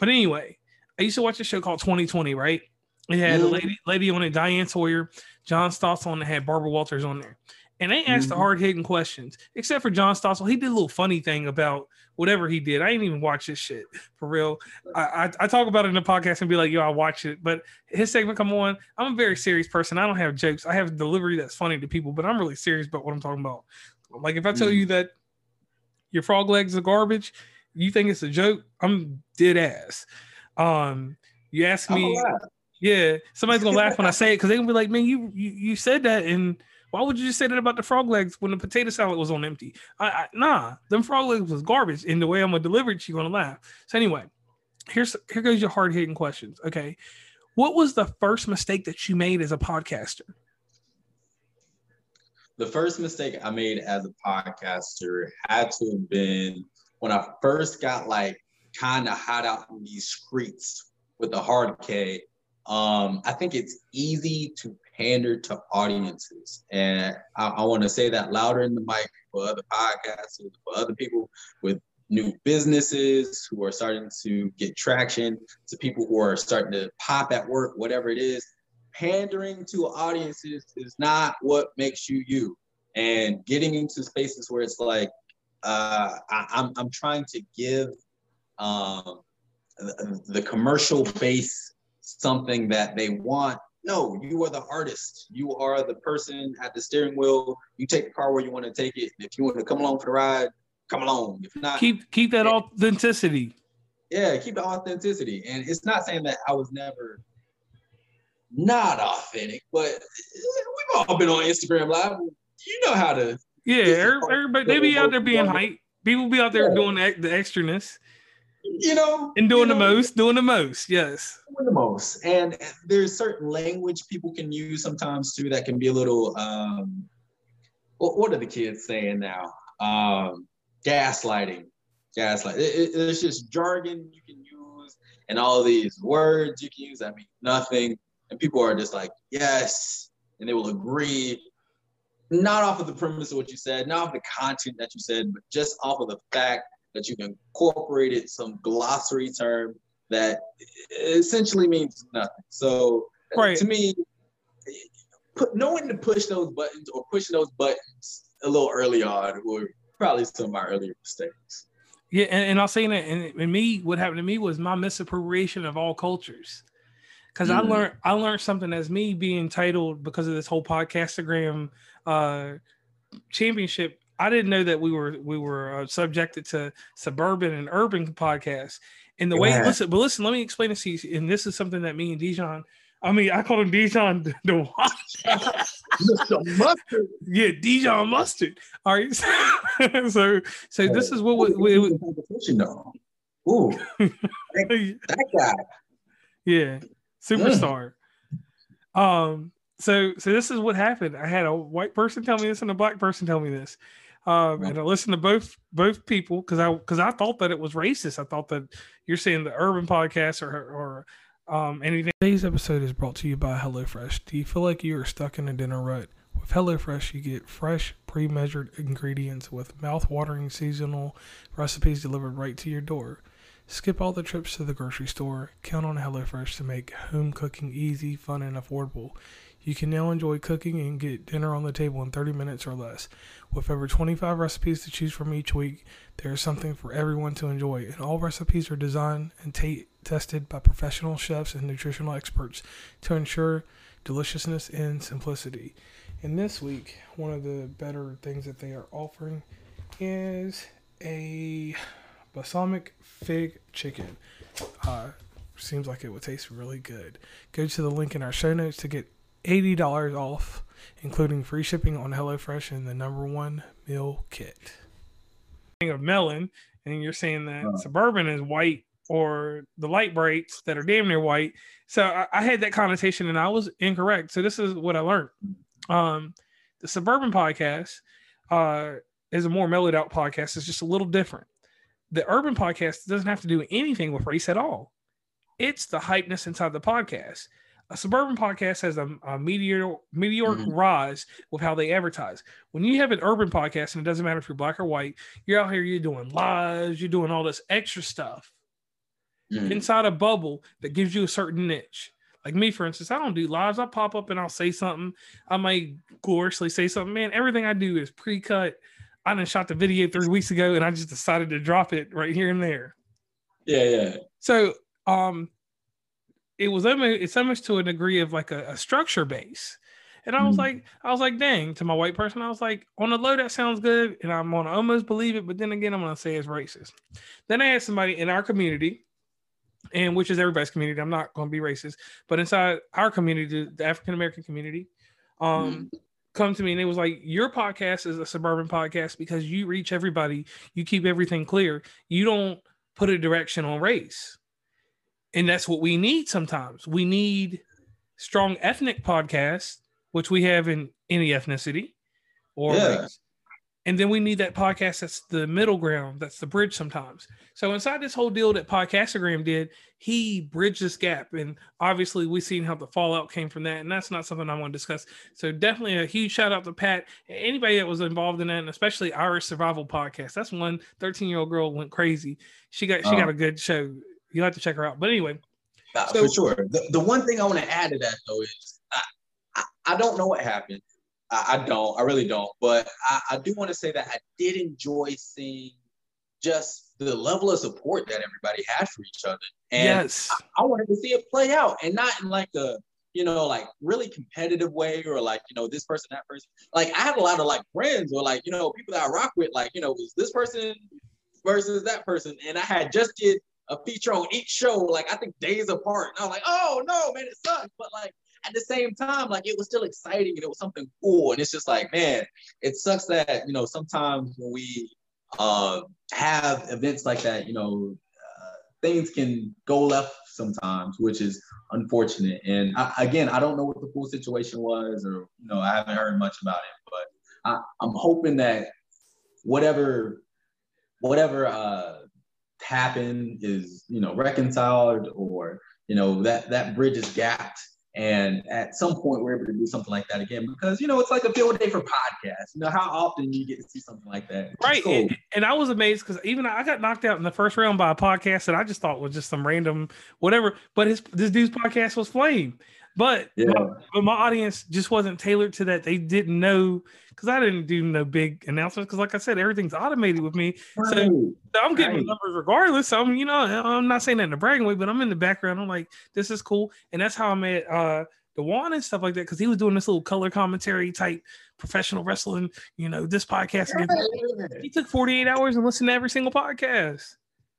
anyway, I used to watch a show called 2020, right? It had a lady on it, Diane Sawyer, John Stossel on it, had Barbara Walters on there. And they asked the hard-hitting questions, except for John Stossel. He did a little funny thing about whatever he did. I didn't even watch this shit, for real. I talk about it in the podcast and be like, yo, I watch it. But his segment come on, I'm a very serious person. I don't have jokes. I have delivery that's funny to people, but I'm really serious about what I'm talking about. Like, if I tell you that your frog legs are garbage, you think it's a joke, I'm dead ass. You ask me, yeah, somebody's going to laugh when I say it because they're going to be like, man, you said that and why would you just say that about the frog legs when the potato salad was on empty? Nah, them frog legs was garbage. And the way I'm going to deliver it, you're going to laugh. So anyway, here goes your hard-hitting questions, okay? What was the first mistake that you made as a podcaster? The first mistake I made as a podcaster had to have been when I first got, like, kind of hot out in these streets with the hard K. I think it's easy to pander to audiences. And I want to say that louder in the mic for other podcasters, for other people with new businesses who are starting to get traction, to people who are starting to pop at work, whatever it is. Pandering to audiences is not what makes you you. And getting into spaces where it's like, I'm trying to give the commercial base something that they want. No, you are the artist. You are the person at the steering wheel. You take the car where you want to take it. If you want to come along for the ride, come along. If not, keep that authenticity. Yeah, keep the authenticity. And it's not saying that I was never not authentic, but we've all been on Instagram Live. You know how to. Yeah, everybody, they be out there being hype. People be out there doing the extraness. You know, and doing the most. And there's certain language people can use sometimes too that can be a little what are the kids saying now? Gaslighting. It's just jargon you can use and all these words you can use that mean nothing, and people are just like, yes, and they will agree, not off of the premise of what you said, not off the content that you said, but just off of the fact that you've incorporated some glossary term that essentially means nothing. So to me, knowing to push those buttons or pushing those buttons a little early on were probably some of my earlier mistakes. Yeah, and I'll say that, and me, what happened to me was my misappropriation of all cultures. Because I learned something as me being titled because of this whole Podcastagram championship. I didn't know that we were subjected to suburban and urban podcasts. And the way, listen, let me explain this to you. And this is something that me and Dijon, I call him Dijon the Mr. Mustard. Yeah, Dijon Mustard. All right. So this is what we competition though. Ooh, that guy. Yeah, superstar. So this is what happened. I had a white person tell me this and a black person tell me this. And I listened to both people because I thought that it was racist. I thought that you're saying the urban podcast or anything. Today's episode is brought to you by HelloFresh. Do you feel like you are stuck in a dinner rut? With HelloFresh, you get fresh, pre-measured ingredients with mouth-watering seasonal recipes delivered right to your door. Skip all the trips to the grocery store. Count on HelloFresh to make home cooking easy, fun, and affordable. You can now enjoy cooking and get dinner on the table in 30 minutes or less. With over 25 recipes to choose from each week, there is something for everyone to enjoy, and all recipes are designed and tested by professional chefs and nutritional experts to ensure deliciousness and simplicity. And this week, one of the better things that they are offering is a balsamic fig chicken. Seems like it would taste really good. Go to the link in our show notes to get $80 off, including free shipping on HelloFresh and the #1 meal kit. Of melon, and you're saying that Suburban is white, or the light brights that are damn near white. So I had that connotation, and I was incorrect. So this is what I learned. The Suburban podcast is a more mellowed out podcast. It's just a little different. The Urban podcast doesn't have to do anything with race at all. It's the hypeness inside the podcast. A Suburban podcast has a meteoric rise with how they advertise. When you have an urban podcast, and it doesn't matter if you're black or white, you're out here, you're doing lives, you're doing all this extra stuff inside a bubble that gives you a certain niche. Like me, for instance, I don't do lives. I pop up and I'll say something. I might gloriously say something. Man, everything I do is pre-cut. I done shot the video 3 weeks ago, and I just decided to drop it right here and there. Yeah. So, it's almost to a degree of like a structure base. And I was like, dang, to my white person, I was like, on the low, that sounds good. And I'm going to almost believe it. But then again, I'm going to say it's racist. Then I had somebody in our community, and which is everybody's community. I'm not going to be racist, but inside our community, the African-American community, come to me, and it was like, your podcast is a Suburban podcast because you reach everybody. You keep everything clear. You don't put a direction on race. And that's what we need sometimes. We need strong ethnic podcasts, which we have in any ethnicity or race. And then we need that podcast that's the middle ground, that's the bridge sometimes. So inside this whole deal that Podcastagram did, he bridged this gap. And obviously we've seen how the fallout came from that. And that's not something I want to discuss. So definitely a huge shout out to Pat, anybody that was involved in that, and especially our Survival Podcast. That's one 13-year-old girl went crazy. She got a good show. You'll have to check her out. But anyway. For sure. The one thing I want to add to that, though, is I don't know what happened. I really don't. But I do want to say that I did enjoy seeing just the level of support that everybody had for each other. And yes. I wanted to see it play out, and not in like a, like really competitive way, or like, this person, that person. Like, I had a lot of like friends, or like, people that I rock with, like, was this person versus that person. And I had just did a feature on each show, like I think days apart. And I was like, oh no, man, it sucks. But like at the same time, like it was still exciting, and it was something cool. And it's just like, man, it sucks that, sometimes when we have events like that, things can go left sometimes, which is unfortunate. And I don't know what the full situation was, or, I haven't heard much about it, but I'm hoping that whatever happen is reconciled, or that bridge is gapped, and at some point we're able to do something like that again, because it's like a field day for podcasts. How often you get to see something like that, right? Cool. And I was amazed, because even I got knocked out in the first round by a podcast that I just thought was just some random whatever, but this dude's podcast was flame. But my audience just wasn't tailored to that. They didn't know, because I didn't do no big announcements. Because like I said, everything's automated with me. Right. So I'm getting numbers regardless. So I'm, I'm not saying that in a bragging way, but I'm in the background. I'm like, this is cool. And that's how I met Dewan and stuff like that, because he was doing this little color commentary type professional wrestling, this podcast. Right. He took 48 hours and listened to every single podcast.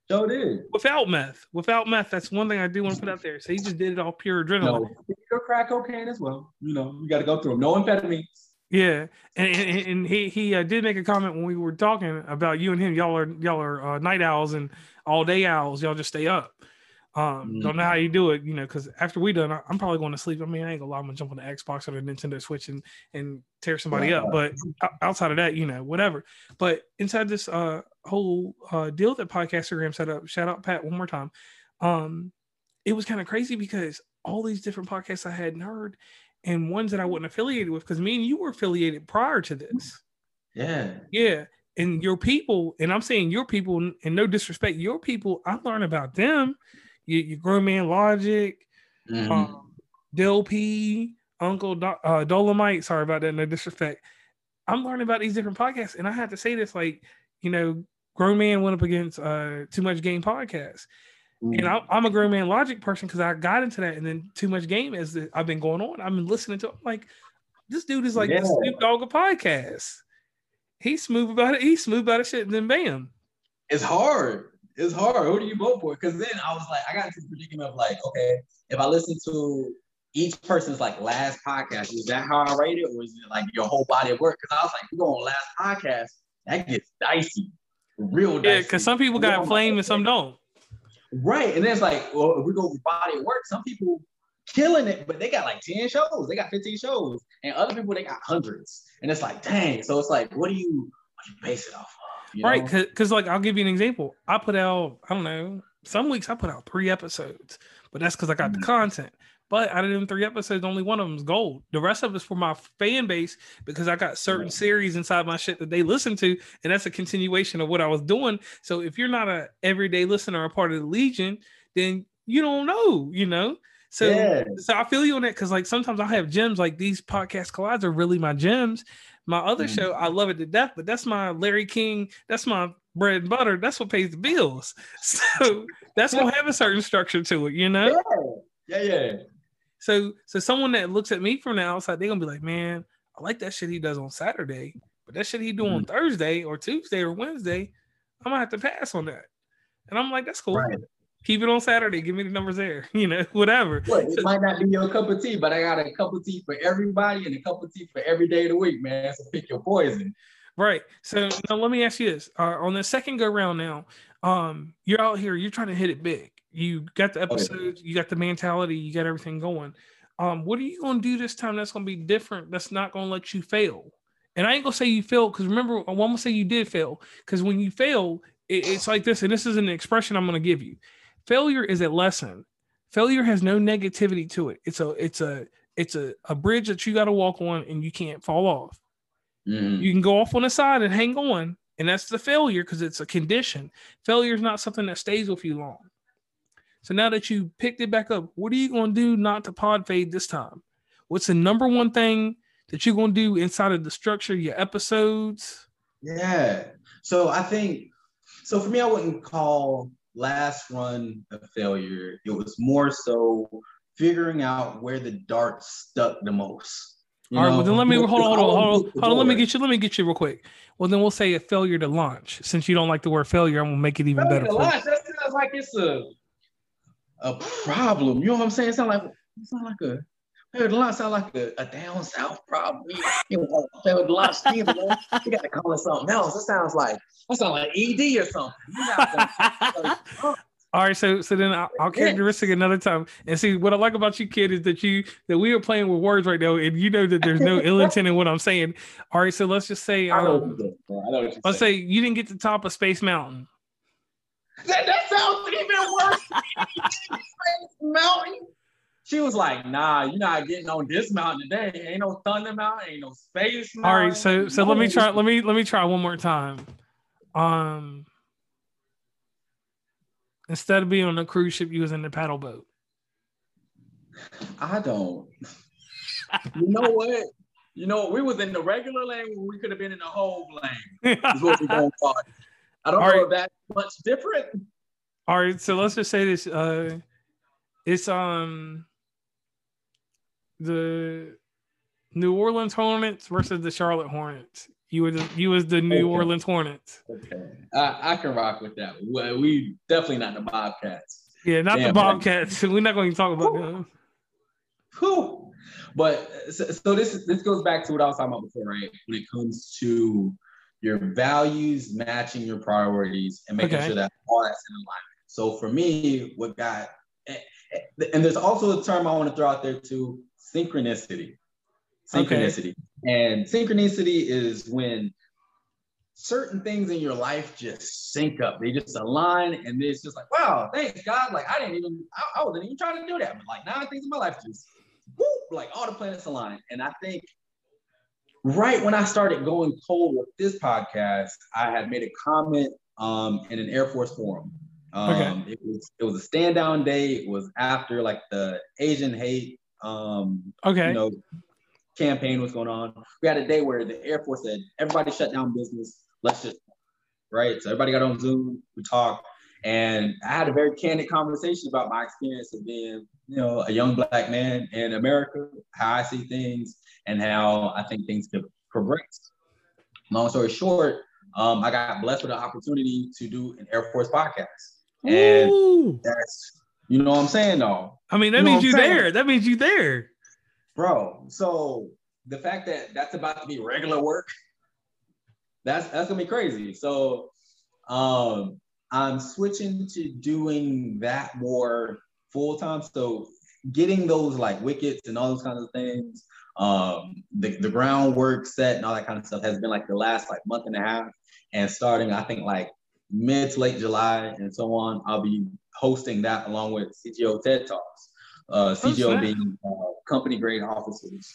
So did. Without meth. That's one thing I do want to put out there. So he just did it all pure adrenaline. No crack cocaine as well. You got to go through them. No amphetamines. Yeah. And he did make a comment when we were talking about you and him. Y'all are night owls and all day owls. Y'all just stay up. Don't know how you do it, you know, because after we done, I'm probably going to sleep. I mean, I ain't gonna lie, I'm gonna jump on the Xbox or the Nintendo Switch and tear somebody up. But outside of that, you know, whatever. But inside this whole deal that Podcastagram set up, shout out Pat one more time. It was kind of crazy because all these different podcasts I hadn't heard and ones that I wasn't affiliated with, because me and you were affiliated prior to this. Yeah. And your people, and I'm saying your people, and no disrespect, your people, I learned about them. Your Grown Man Logic, Del P, Uncle Dolomite. Sorry about that, no disrespect. I'm learning about these different podcasts, and I have to say this, like, you know, Grown Man went up against Too Much Game podcast. And I'm a Grown Man Logic person because I got into that, and then Too Much Game as I've been going on. I've been listening to it. I'm like, this dude is like the Snoop Dogg of podcasts. He's smooth about it. He's smooth about it shit, and then bam. It's hard. It's hard. Who do you vote for? Because then I was like, I got into the predicament of like, okay, if I listen to each person's like last podcast, is that how I rate it, or is it like your whole body of work? Because I was like, you go on last podcast, that gets dicey, real dicey. Yeah, because some people got flame and some don't. Right, and then it's like, well, if we go with body of work, some people killing it, but they got like 10 shows, they got 15 shows, and other people, they got hundreds. And it's like, dang. So it's like, what do you base it off of? You right, because like, I'll give you an example. I put out, I don't know, some weeks I put out 3 episodes, but that's because I got the content. But out of them 3 episodes, only one of them is gold. The rest of it's for my fan base because I got certain series inside my shit that they listen to, and that's a continuation of what I was doing. So if you're not an everyday listener or a part of the Legion, then you don't know, you know? So, so I feel you on that because, like, sometimes I have gems. Like, these podcast collides are really my gems. My other show, I love it to death, but that's my Larry King. That's my bread and butter. That's what pays the bills. So that's going to have a certain structure to it, you know? Yeah. So someone that looks at me from the outside, they're going to be like, man, I like that shit he does on Saturday, but that shit he do on Thursday or Tuesday or Wednesday, I'm going to have to pass on that. And I'm like, that's cool. Right. Keep it on Saturday. Give me the numbers there, you know, whatever. Look, it might not be your cup of tea, but I got a cup of tea for everybody and a cup of tea for every day of the week, man. So pick your poison. Right. So now let me ask you this. On the second go round now, you're out here, you're trying to hit it big. You got the episodes, you got the mentality, you got everything going. What are you going to do this time that's going to be different, that's not going to let you fail? And I ain't going to say you failed, because remember, I'm going to say you did fail, because when you fail, it's like this, and this is an expression I'm going to give you. Failure is a lesson. Failure has no negativity to it. It's a bridge that you got to walk on, and you can't fall off. You can go off on the side and hang on, and that's the failure, because it's a condition. Failure is not something that stays with you long. So now that you picked it back up, what are you going to do not to pod fade this time? What's the number one thing that you're going to do inside of the structure, your episodes? Yeah. So for me, I wouldn't call last run a failure. It was more so figuring out where the dart stuck the most. All right. Well, then let me hold on. Let me get you real quick. Well, then we'll say a failure to launch. Since you don't like the word failure, I'm going to make it even better. To launch, that sounds like it's a problem. You know what I'm saying? It sounds like a down south problem. You know, failed to launch, you got to call it something else. That sounds like ED or something. All right, so then I'll characteristic another time. And see, what I like about you, kid, is that we are playing with words right now, and you know that there's no ill intent in what I'm saying. All right, so let's just say I know what you're saying. Let's say you didn't get to the top of Space Mountain. That sounds even worse. Space Mountain. She was like, nah, you're not getting on this mountain today. Ain't no Thunder Mountain, ain't no Space Mountain. All right, so let me try one more time. Instead of being on a cruise ship, you was in the paddle boat. I don't. You know what? You know, we was in the regular lane when we could have been in the whole lane. Is what we going for. I don't know if that's much different. All right, so let's just say this. It's the New Orleans Hornets versus the Charlotte Hornets. You was the New Orleans Hornets. Okay, I can rock with that. We definitely not the Bobcats. Yeah, not the Bobcats. We're not going to talk about them. But so this goes back to what I was talking about before, right? When it comes to your values matching your priorities and making sure that all that's in alignment. So for me, what got And there's also a term I want to throw out there too, synchronicity. Synchronicity. Okay. And synchronicity is when certain things in your life just sync up. They just align, and it's just like, wow, thanks God. Like I wasn't even trying to do that. But like now things in my life just, whoop, like all the planets align. And I think right when I started going cold with this podcast, I had made a comment in an Air Force forum. Okay. It was a stand down day. It was after like the Asian hate, okay, you know, campaign was going on. We had a day where the Air Force said, everybody shut down business. Let's just, right? So everybody got on Zoom, we talked, and I had a very candid conversation about my experience of being, you know, a young Black man in America, how I see things and how I think things could progress. Long story short, I got blessed with an opportunity to do an Air Force podcast. And ooh, that's, you know what I'm saying though? I mean, that means you there. That means you there. Bro, so the fact that that's about to be regular work, that's gonna be crazy. So I'm switching to doing that more full-time. So getting those like wickets and all those kinds of things, the groundwork set and all that kind of stuff has been like the last like month and a half, and starting I think like mid to late July and so on, I'll be hosting that along with CGO TED Talks, CGO being company grade officers.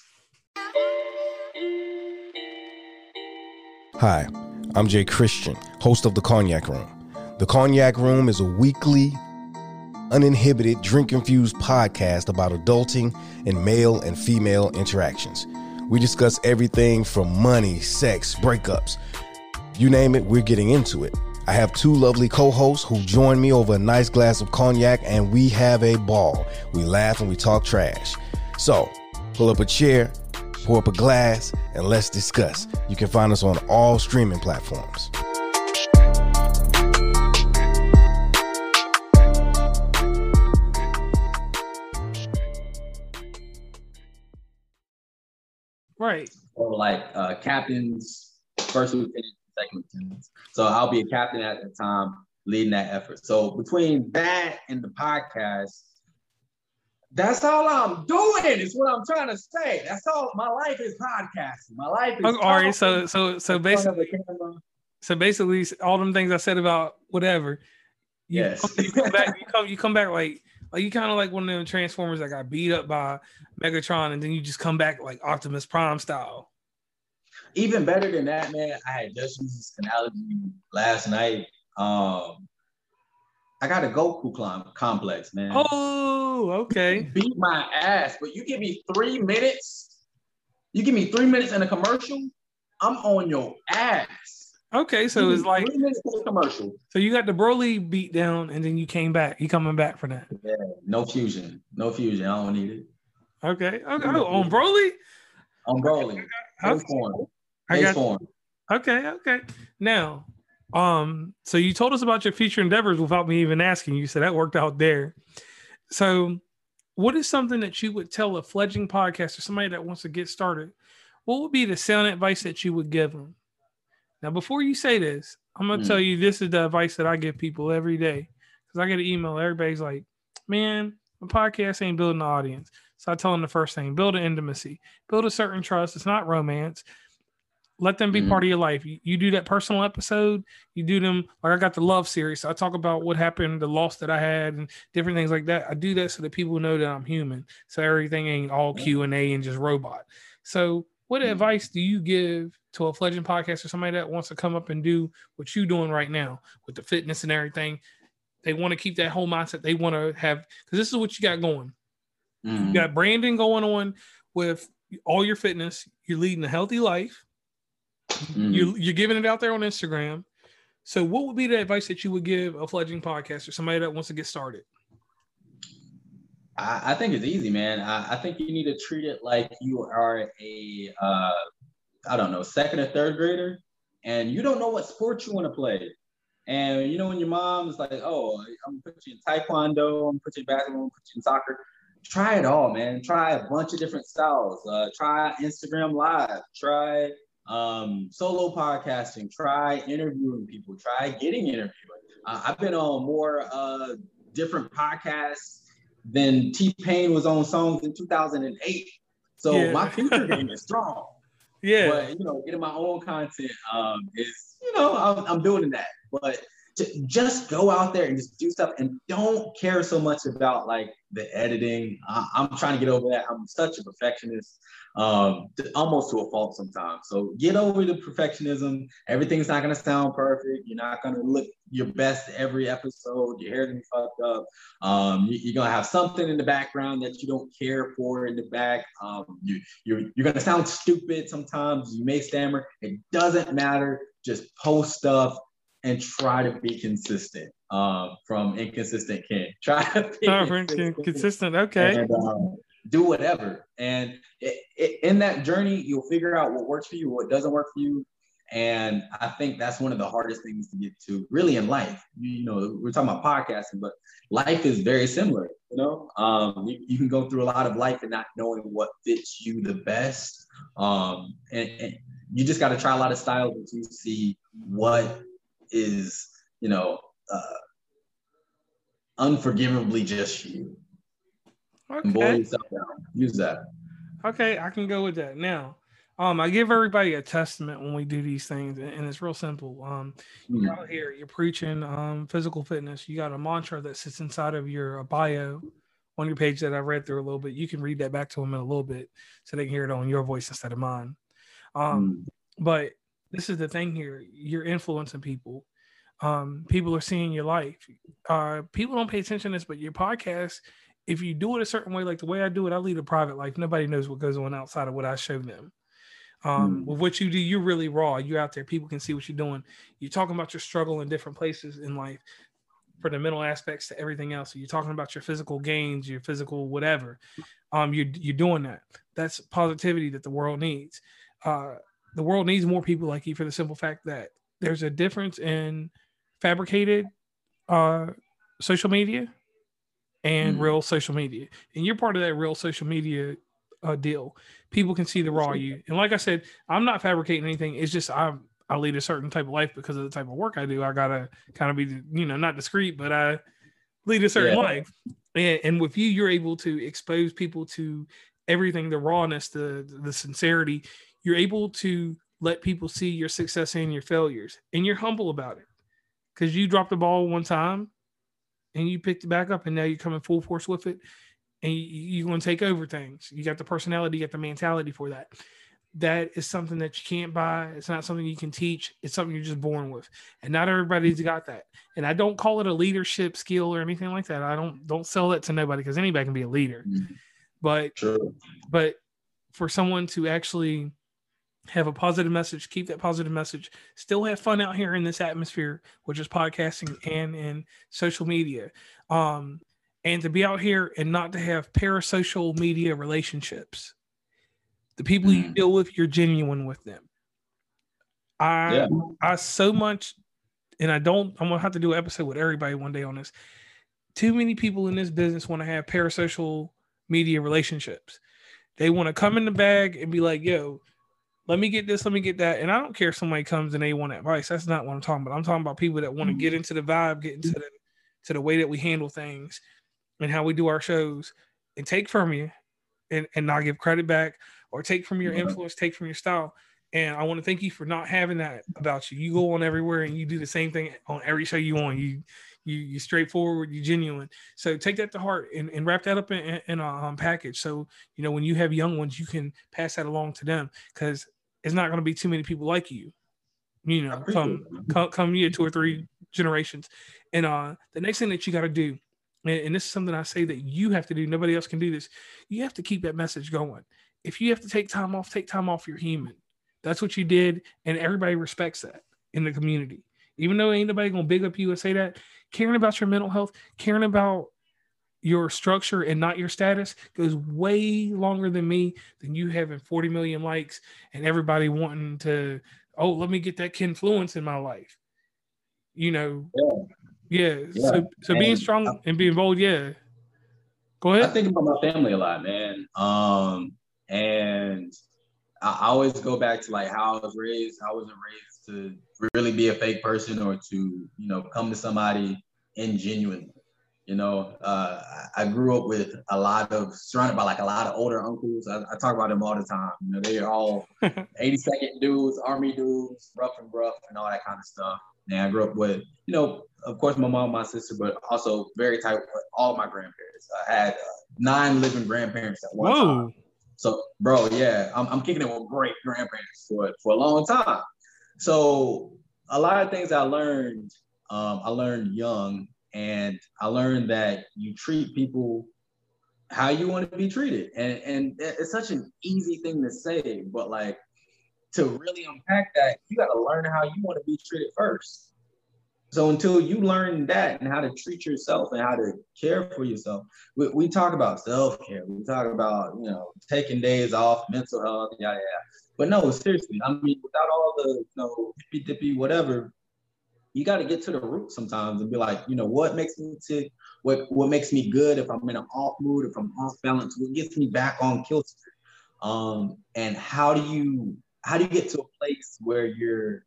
Hi, I'm Jay Christian, host of The Cognac Room. The Cognac Room is a weekly uninhibited drink-infused podcast about adulting and male and female interactions. We discuss everything from money, sex, breakups, you name it, we're getting into it. I have two lovely co-hosts who join me over a nice glass of cognac, and we have a ball. We laugh and we talk trash. So pull up a chair, pour up a glass, and let's discuss. You can find us on all streaming platforms. Right. Or like captains, first lieutenant, second lieutenant. So I'll be a captain at the time leading that effort. So between that and the podcast, that's all I'm doing is what I'm trying to say. That's all. My life is podcasting. My life is all right. So basically all them things I said about whatever. You come back like you kind of like one of them Transformers that got beat up by Megatron, and then you just come back like Optimus Prime style. Even better than that, man. I had just used this analogy last night. I got a Goku complex, man. Oh, okay. Beat my ass, but you give me 3 minutes. You give me 3 minutes in a commercial, I'm on your ass. Okay, so it's like 3 minutes in a commercial. So you got the Broly beat down, and then you came back. You coming back for that? Yeah, no fusion. I don't need it. Okay. On Broly. On Broly. Okay. Now, so you told us about your future endeavors without me even asking you. So that worked out there. So, what is something that you would tell a fledgling podcaster, somebody that wants to get started? What would be the sound advice that you would give them? Now, before you say this, I'm going to tell you this is the advice that I give people every day, because I get an email. Everybody's like, man, my podcast ain't building an audience. So I tell them the first thing, build an intimacy, build a certain trust. It's not romance. Let them be part of your life. You do that personal episode. You do them. Like I got the love series. So I talk about what happened, the loss that I had and different things like that. I do that so that people know that I'm human. So everything ain't all Q&A and just robot. So what advice do you give to a fledgling podcaster, somebody that wants to come up and do what you're doing right now with the fitness and everything? They want to keep that whole mindset. They want to have, because this is what you got going. Mm-hmm. You got branding going on with all your fitness. You're leading a healthy life. Mm-hmm. You're giving it out there on Instagram. So what would be the advice that you would give a fledgling podcaster, somebody that wants to get started? I think it's easy, man. I think you need to treat it like you are a, second or third grader, and you don't know what sport you want to play. And, you know, when your mom's like, oh, I'm going to put you in taekwondo, I'm going to put you in basketball, I'm going to put you in soccer. Try it all, man. Try a bunch of different styles. Try Instagram Live. Try solo podcasting. Try interviewing people. Try getting interviewed. I've been on more different podcasts Then T-Pain was on songs in 2008. So my future game is strong. Yeah. But, you know, getting my own content is, you know, I'm doing that. But to just go out there and just do stuff and don't care so much about, like, the editing. I'm trying to get over that. I'm such a perfectionist, almost to a fault sometimes. So get over the perfectionism. Everything's not going to sound perfect. You're not going to look your best every episode. Your hair's going to be fucked up. You're going to have something in the background that you don't care for in the back. You're going to sound stupid sometimes. You may stammer. It doesn't matter. Just post stuff and try to be consistent. From Inconsistent Ken. Try to be consistent. Okay. And, do whatever. And in that journey, you'll figure out what works for you, what doesn't work for you. And I think that's one of the hardest things to get to really in life. You know, we're talking about podcasting, but life is very similar. You know, you can go through a lot of life and not knowing what fits you the best. And you just got to try a lot of styles to see what is, you know, unforgivably just you. Okay. Boil yourself down. Use that. Okay, I can go with that. Now, I give everybody a testament when we do these things, and it's real simple. You're out here, you're preaching physical fitness. You got a mantra that sits inside of your bio on your page that I read through a little bit. You can read that back to them in a little bit so they can hear it on your voice instead of mine. But this is the thing here. You're influencing people. People are seeing your life. People don't pay attention to this, but your podcast, if you do it a certain way, like the way I do it, I lead a private life. Nobody knows what goes on outside of what I show them. With what you do, you're really raw. You're out there. People can see what you're doing. You're talking about your struggle in different places in life, for the mental aspects to everything else. You're talking about your physical gains, your physical whatever. You're doing that. That's positivity that the world needs. The world needs more people like you for the simple fact that there's a difference in fabricated social media and real social media. And you're part of that real social media deal. People can see the raw you. And like I said, I'm not fabricating anything. It's just I lead a certain type of life because of the type of work I do. I got to kind of be, you know, not discreet, but I lead a certain life. And with you, you're able to expose people to everything, the rawness, the sincerity. You're able to let people see your success and your failures. And you're humble about it because you dropped the ball one time and you picked it back up and now you're coming full force with it and you're going to take over things. You got the personality, you got the mentality for that. That is something that you can't buy. It's not something you can teach. It's something you're just born with. And not everybody's got that. And I don't call it a leadership skill or anything like that. I don't sell that to nobody because anybody can be a leader. But for someone to actually have a positive message, keep that positive message, still have fun out here in this atmosphere, which is podcasting and in social media. And to be out here and not to have parasocial media relationships. The people you deal with, you're genuine with them. I so much, and I'm going to have to do an episode with everybody one day on this. Too many people in this business want to have parasocial media relationships. They want to come in the bag and be like, yo, let me get this, let me get that. And I don't care if somebody comes and they want advice. That's not what I'm talking about. I'm talking about people that want to get into the vibe, get into the way that we handle things and how we do our shows and take from you and not give credit back or take from your influence, take from your style. And I want to thank you for not having that about you. You go on everywhere and you do the same thing on every show you on. You're straightforward, you're genuine. So take that to heart and wrap that up in a package. So, you know, when you have young ones, you can pass that along to them because it's not going to be too many people like you, you know, come year 2 or 3 generations. And the next thing that you got to do, and this is something I say that you have to do, nobody else can do this. You have to keep that message going. If you have to take time off, you're human. That's what you did. And everybody respects that in the community. Even though ain't nobody going to big up you and say that, caring about your mental health, caring about your structure and not your status goes way longer than me than you having 40 million likes and everybody wanting to, oh, let me get that Kenfluence in my life. You know? Yeah. So being strong and being bold, go ahead. I think about my family a lot, man. And I always go back to like how I was raised. I wasn't raised to really be a fake person or to, you know, come to somebody ingenuinely. You know, I grew up with surrounded by like a lot of older uncles. I talk about them all the time. You know, they're all 82nd dudes, Army dudes, rough and rough and all that kind of stuff. And I grew up with, you know, of course, my mom, my sister, but also very tight with all my grandparents. I had 9 living grandparents at one time. So, bro, yeah, I'm kicking it with great grandparents for a long time. So a lot of things I learned young. And I learned that you treat people how you want to be treated. And it's such an easy thing to say, but like to really unpack that, you got to learn how you want to be treated first. So until you learn that and how to treat yourself and how to care for yourself, we talk about self-care. We talk about, you know, taking days off, mental health, yada, yada. But no, seriously, I mean, without all the, you know, hippy-dippy, whatever, you got to get to the root sometimes and be like, you know, what makes me tick? What makes me good? If I'm in an off mood, if I'm off balance, what gets me back on kilter? And how do you get to a place where you're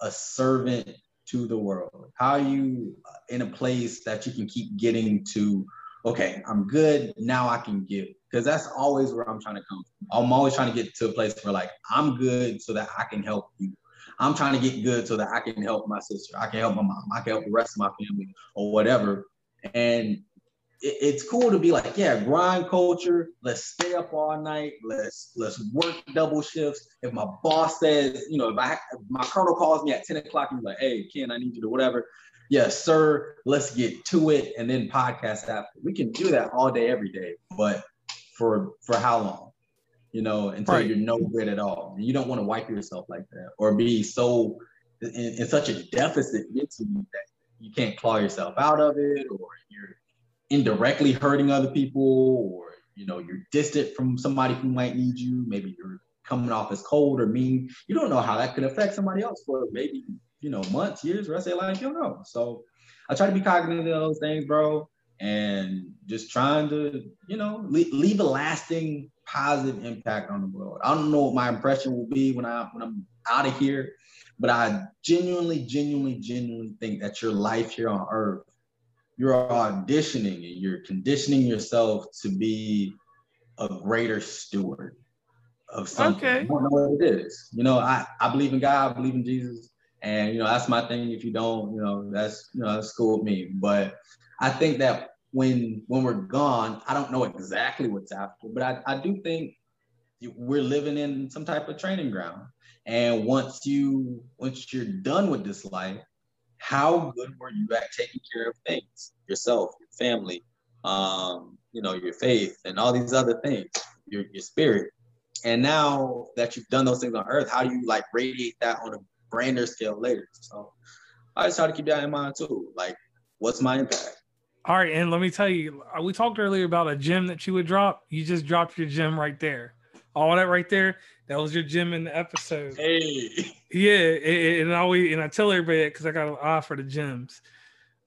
a servant to the world? How are you in a place that you can keep getting to, okay, I'm good, now I can give? Because that's always where I'm trying to come from. I'm always trying to get to a place where like, I'm good so that I can help you. I'm trying to get good so that I can help my sister, I can help my mom, I can help the rest of my family or whatever. And it's cool to be like, yeah, grind culture. Let's stay up all night. Let's work double shifts. If my boss says, you know, if my colonel calls me at 10 o'clock and he's like, hey, Ken, I need you to whatever. Yes, sir. Let's get to it. And then podcast after. We can do that all day, every day. But for how long? You know, until you're no good at all. You don't want to wipe yourself like that or be so in such a deficit mentally that you can't claw yourself out of it, or you're indirectly hurting other people, or, you know, you're distant from somebody who might need you. Maybe you're coming off as cold or mean. You don't know how that could affect somebody else for maybe, you know, months, years, the rest of their life. You don't know. So I try to be cognizant of those things, bro, and just trying to, you know, leave a lasting positive impact on the world. I don't know what my impression will be when I'm out of here, but I genuinely think that your life here on earth, you're auditioning and you're conditioning yourself to be a greater steward of something. Okay. I don't know what it is. You know, I believe in God, I believe in Jesus, and, you know, that's my thing. If you don't, you know, that's, you know, that's cool with me. But I think that when we're gone, I don't know exactly what's after, but I do think we're living in some type of training ground. And once you're done with this life, how good were you at taking care of things, yourself, your family, you know, your faith and all these other things, your spirit. And now that you've done those things on earth, how do you like radiate that on a grander scale later? So I just try to keep that in mind too. Like, what's my impact? All right. And let me tell you, we talked earlier about a gem that you would drop. You just dropped your gem right there. All that right there, that was your gem in the episode. Hey. Yeah. And I tell everybody that because I got an eye for the gems.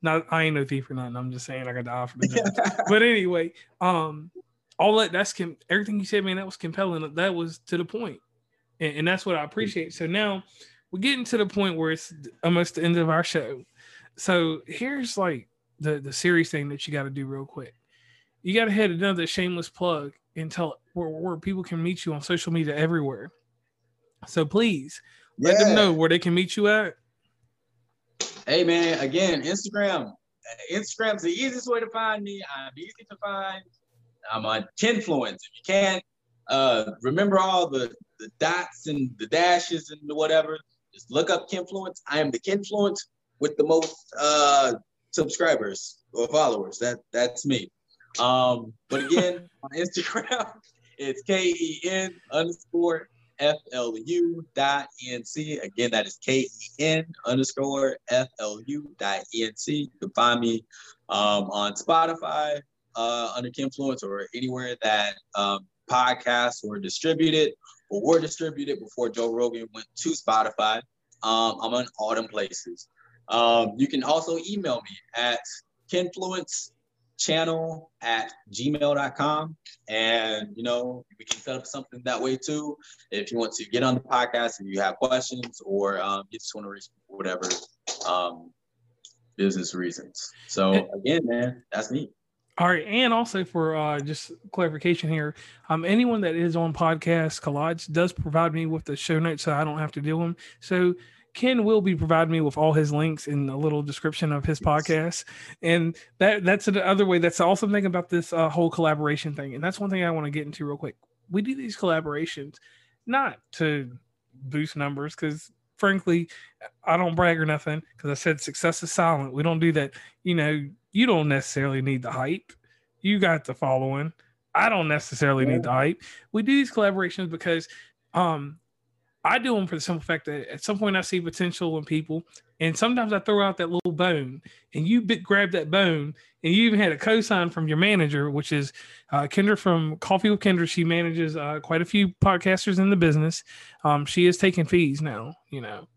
Not, I ain't no thief or nothing. I'm just saying I got the eye for the gems. But anyway, everything you said, man, that was compelling. That was to the point. And that's what I appreciate. So now we're getting to the point where it's almost the end of our show. So here's like the serious thing that you got to do real quick. You got to hit another shameless plug and tell where people can meet you on social media everywhere. So please let them know where they can meet you at. Hey man, again, Instagram. Instagram's the easiest way to find me. I'm easy to find. I'm on Kenfluence. If you can't remember all the dots and the dashes and the whatever, just look up Kenfluence. I am the Kenfluence with the most subscribers or followers. That's me. But again, on Instagram, it's KEN_FLU.ENC. Again, that is KEN_FLU.ENC. You can find me on Spotify under Kenfluence, or anywhere that podcasts were distributed or before Joe Rogan went to Spotify. I'm on all them places. You can also email me at kenfluencechannel@gmail.com. And, you know, we can set up something that way too. If you want to get on the podcast and you have questions, or you just want to reach whatever, business reasons. So again, man, that's me. All right. And also for just clarification here, anyone that is on Podcast Collide does provide me with the show notes so I don't have to do them. So Ken will be providing me with all his links in a little description of his podcast. And that's the other way. That's the awesome thing about this whole collaboration thing. And that's one thing I want to get into real quick. We do these collaborations not to boost numbers because, frankly, I don't brag or nothing because I said success is silent. We don't do that. You know, you don't necessarily need the hype. You got the following. I don't necessarily need the hype. We do these collaborations because I do them for the simple fact that at some point I see potential in people, and sometimes I throw out that little bone, and you grab that bone, and you even had a cosign from your manager, which is Kendra from Coffee with Kendra. She manages quite a few podcasters in the business. She is taking fees now, you know,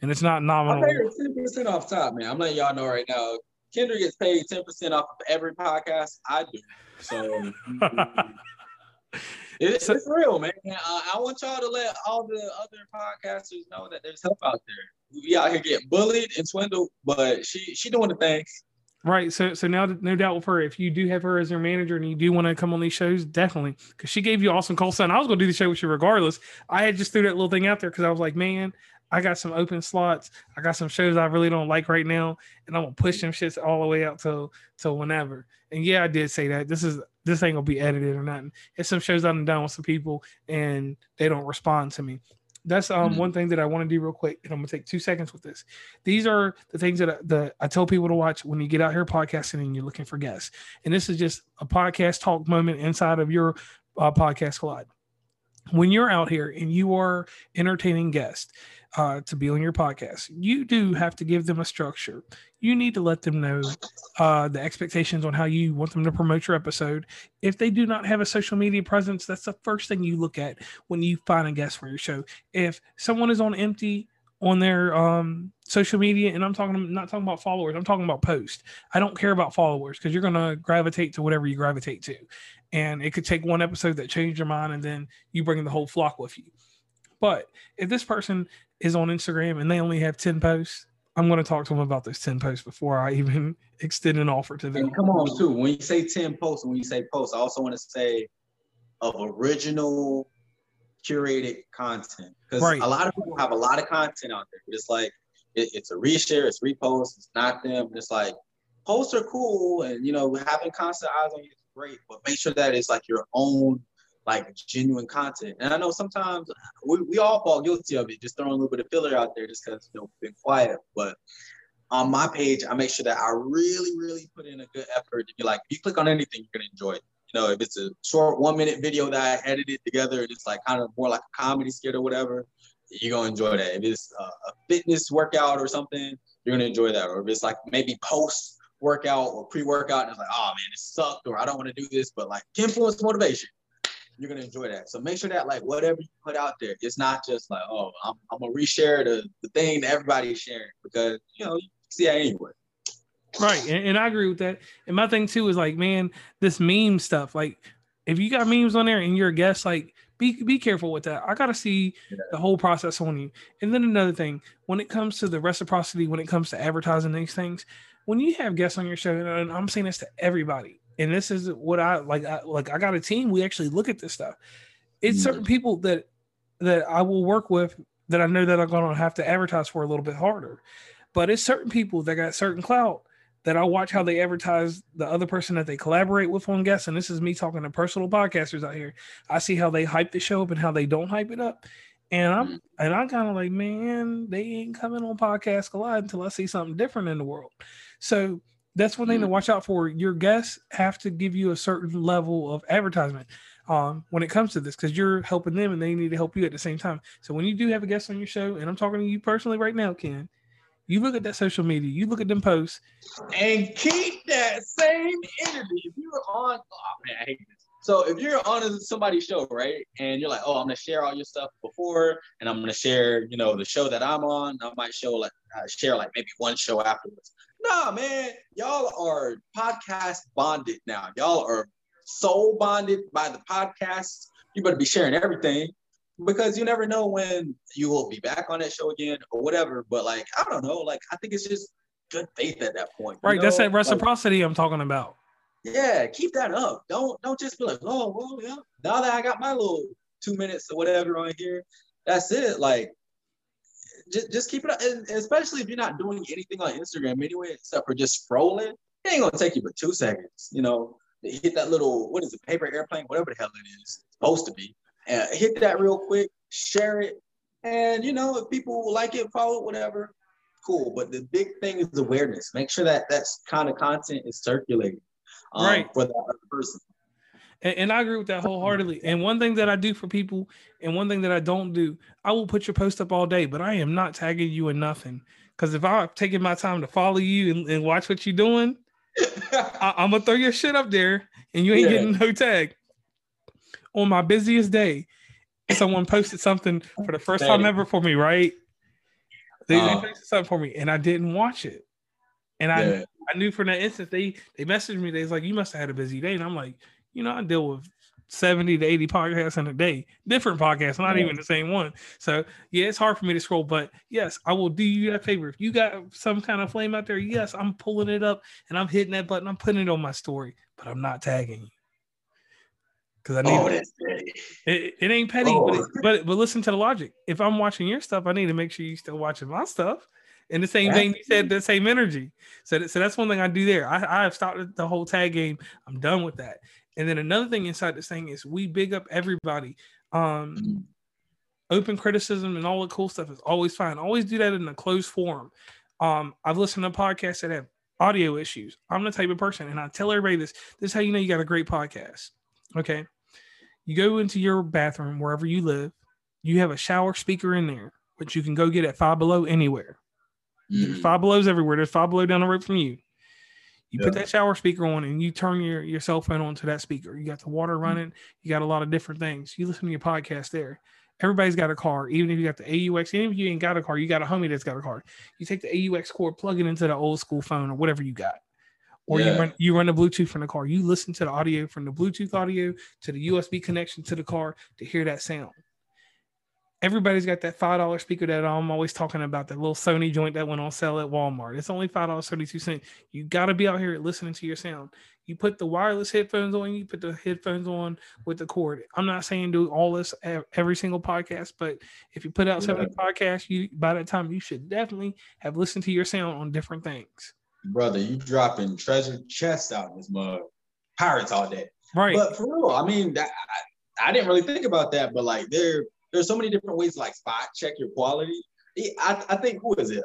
and it's not nominal. I paid 10% off top, man. I'm letting y'all know right now. Kendra gets paid 10% off of every podcast I do. So it's real, man. I want y'all to let all the other podcasters know that there's help out there. We out here get bullied and swindled, but she doing the things. Right. So now, no doubt with her, if you do have her as your manager and you do want to come on these shows, definitely. Because she gave you an awesome call sign. I was going to do the show with you regardless. I had just threw that little thing out there because I was like, man, I got some open slots. I got some shows I really don't like right now, and I'm gonna push them shits all the way out till whenever. And yeah, I did say that. This ain't gonna be edited or nothing. It's some shows I've done with some people, and they don't respond to me. That's one thing that I want to do real quick, and I'm gonna take 2 seconds with this. These are the things that I tell people to watch when you get out here podcasting and you're looking for guests. And this is just a podcast talk moment inside of your Podcast Collide. When you're out here and you are entertaining guests to be on your podcast, you do have to give them a structure. You need to let them know the expectations on how you want them to promote your episode. If they do not have a social media presence, that's the first thing you look at when you find a guest for your show. If someone is on empty on their social media, and I'm not talking about followers, I'm talking about posts. I don't care about followers because you're going to gravitate to whatever you gravitate to. And it could take one episode that changed your mind, and then you bring the whole flock with you. But if this person is on Instagram and they only have 10 posts, I'm going to talk to them about those 10 posts before I even extend an offer to them. And come on, too. When you say 10 posts, when you say posts, I also want to say of original curated content. Because right. A lot of people have a lot of content out there. It's like, it's a reshare, it's repost, it's not them. It's like, posts are cool, and, you know, having constant eyes on you is great, but make sure that it's like your own, like, genuine content. And I know sometimes we all fall guilty of it, just throwing a little bit of filler out there just because, you know, we've been quiet. But on my page, I make sure that I really, really put in a good effort to be like, if you click on anything, you're going to enjoy it. You know, if it's a short 1 minute video that I edited together and it's like kind of more like a comedy skit or whatever, you're going to enjoy that. If it's a fitness workout or something, you're going to enjoy that. Or if it's like maybe post workout or pre-workout and it's like, oh man, it sucked, or I don't want to do this, but like Kenfluence motivation, you're going to enjoy that. So make sure that like whatever you put out there, it's not just like, oh, I'm going to reshare the thing that everybody's sharing, because, you know, you can see that anyway. Right. And I agree with that. And my thing too is like, man, this meme stuff, like if you got memes on there and you're a guest, like be careful with that. I got to see the whole process on you. And then another thing, when it comes to the reciprocity, when it comes to advertising these things, when you have guests on your show, and I'm saying this to everybody, and this is what I like. I got a team. We actually look at this stuff. It's certain people that I will work with that I know that I'm going to have to advertise for a little bit harder, but it's certain people that got certain clout that I watch how they advertise the other person that they collaborate with on guests. And this is me talking to personal podcasters out here. I see how they hype the show up and how they don't hype it up. And I'm kind of like, man, they ain't coming on Podcast Collide until I see something different in the world. So that's one thing to watch out for. Your guests have to give you a certain level of advertisement when it comes to this, because you're helping them and they need to help you at the same time. So when you do have a guest on your show, and I'm talking to you personally right now, Ken, you look at that social media, you look at them posts, and keep that same energy. If you're on, oh man, I hate this. So if you're on somebody's show, right, and you're like, oh, I'm gonna share all your stuff before, and I'm gonna share, you know, the show that I'm on. I might share maybe one show afterwards. Nah, man, y'all are podcast bonded now. Y'all are soul bonded by the podcast. You better be sharing everything, because you never know when you will be back on that show again or whatever. But like, I don't know, like I think it's just good faith at that point. Right. That's that reciprocity I'm talking about. Yeah. Keep that up. Don't just be like, oh, well, yeah, now that I got my little 2 minutes or whatever on here, that's it. Like, just keep it up. And especially if you're not doing anything on Instagram anyway, except for just scrolling, it ain't going to take you but 2 seconds, you know, to hit that little, what is it, paper airplane, whatever the hell it is, it's supposed to be. Hit that real quick, share it. And, you know, if people like it, follow it, whatever, cool. But the big thing is awareness. Make sure that that kind of content is circulating for that other person. And I agree with that wholeheartedly. And one thing that I do for people and one thing that I don't do, I will put your post up all day, but I am not tagging you in nothing. Because if I'm taking my time to follow you and watch what you're doing, I'm going to throw your shit up there and you ain't getting no tag. On my busiest day, someone posted something for the first time ever for me, right? They posted something for me and I didn't watch it. And I knew from that instance, they messaged me. They was like, you must have had a busy day. And I'm like, you know, I deal with 70 to 80 podcasts in a day, different podcasts, not even the same one. So, yeah, it's hard for me to scroll. But, yes, I will do you that favor. If you got some kind of flame out there, yes, I'm pulling it up and I'm hitting that button. I'm putting it on my story, but I'm not tagging you. Because I need it ain't petty, but listen to the logic. If I'm watching your stuff, I need to make sure you're still watching my stuff. And the same thing you said, the same energy. So that's one thing I do there. I have stopped the whole tag game. I'm done with that. And then another thing inside this thing is we big up everybody. Open criticism and all the cool stuff is always fine. Always do that in a closed forum. I've listened to podcasts that have audio issues. I'm the type of person, and I tell everybody this. This is how you know you got a great podcast. Okay. You go into your bathroom, wherever you live, you have a shower speaker in there, which you can go get at Five Below anywhere. There's Five Belows everywhere. There's Five Below down the road from you. You put that shower speaker on and you turn your cell phone onto that speaker. You got the water running. You got a lot of different things. You listen to your podcast there. Everybody's got a car. Even if you got the AUX, even if you ain't got a car, you got a homie that's got a car. You take the AUX cord, plug it into the old school phone or whatever you got. Or you run the Bluetooth from the car. You listen to the audio from the Bluetooth audio to the USB connection to the car to hear that sound. Everybody's got that $5 speaker that I'm always talking about, that little Sony joint that went on sale at Walmart. It's only $5.32. You got to be out here listening to your sound. You put the wireless headphones on, you put the headphones on with the cord. I'm not saying do all this every single podcast, but if you put out 70 podcasts, by that time, you should definitely have listened to your sound on different things. Brother, you dropping treasure chest out in this mug. Pirates all day. Right. But for real, I mean, I didn't really think about that, but like there's so many different ways to like spot check your quality. I think, who is it?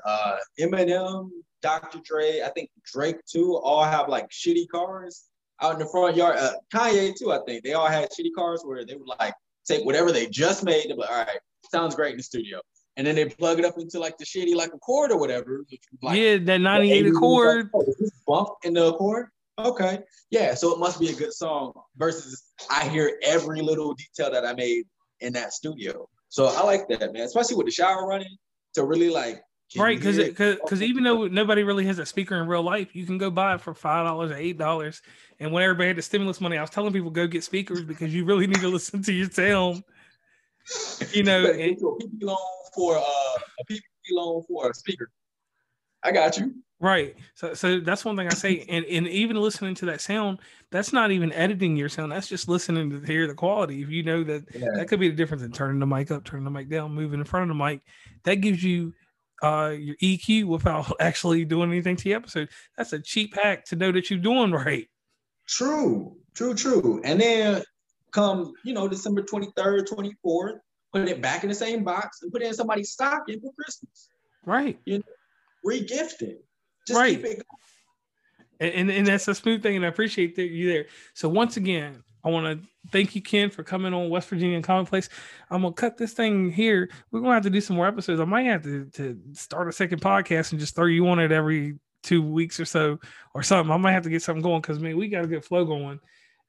Eminem, Dr. Dre, I think Drake too, all have like shitty cars out in the front yard. Kanye too, I think. They all had shitty cars where they would like take whatever they just made. They'd be like, all right, sounds great in the studio. And then they plug it up into like the shitty, like a cord or whatever. Like, yeah, that 98 accord. Like, oh, is this bump in the accord? Okay. Yeah, so it must be a good song versus I hear every little detail that I made in that studio. So I like that, man, especially with the shower running to really like, right, because even though nobody really has a speaker in real life, you can go buy it for $5 or $8. And when everybody had the stimulus money, I was telling people go get speakers because you really need to listen to your sound. You know, a PPP loan for a speaker. I got you. Right. So that's one thing I say. And even listening to that sound, that's not even editing your sound. That's just listening to hear the quality. If you know that that could be the difference in turning the mic up, turning the mic down, moving in front of the mic, that gives you your EQ without actually doing anything to the episode. That's a cheap hack to know that you're doing right. True. And then come, you know, December 23rd, 24th, put it back in the same box and put it in somebody's stocking for Christmas. Right. You know, re-gifting. Just keep it going. And that's a smooth thing, and I appreciate that you there. So once again, I want to thank you, Ken, for coming on West Virginia Commonplace. I'm going to cut this thing here. We're going to have to do some more episodes. I might have to start a second podcast and just throw you on it every 2 weeks or so or something. I might have to get something going because, man, we got a good flow going.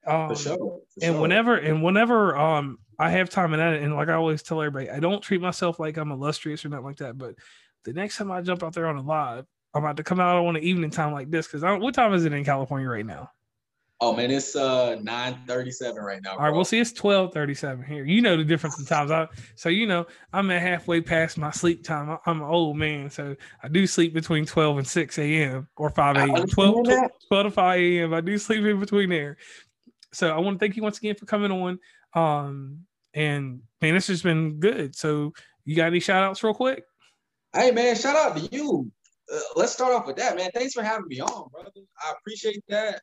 For sure. Whenever I have time and edit, and like I always tell everybody, I don't treat myself like I'm illustrious or nothing like that, but the next time I jump out there on a live, I'm about to come out on an evening time like this, because what time is it in California right now? Oh man, it's 9:37 right now. Bro. All right, well, see, it's 12:37 here. You know the difference in times. I'm at halfway past my sleep time. I'm an old man, so I do sleep between 12 and 6 a.m. or 5 a.m. 12 to 5 a.m. I do sleep in between there. So I want to thank you once again for coming on. And man, this has been good. So you got any shout outs real quick? Hey man, shout out to you. Let's start off with that, man. Thanks for having me on, brother. I appreciate that.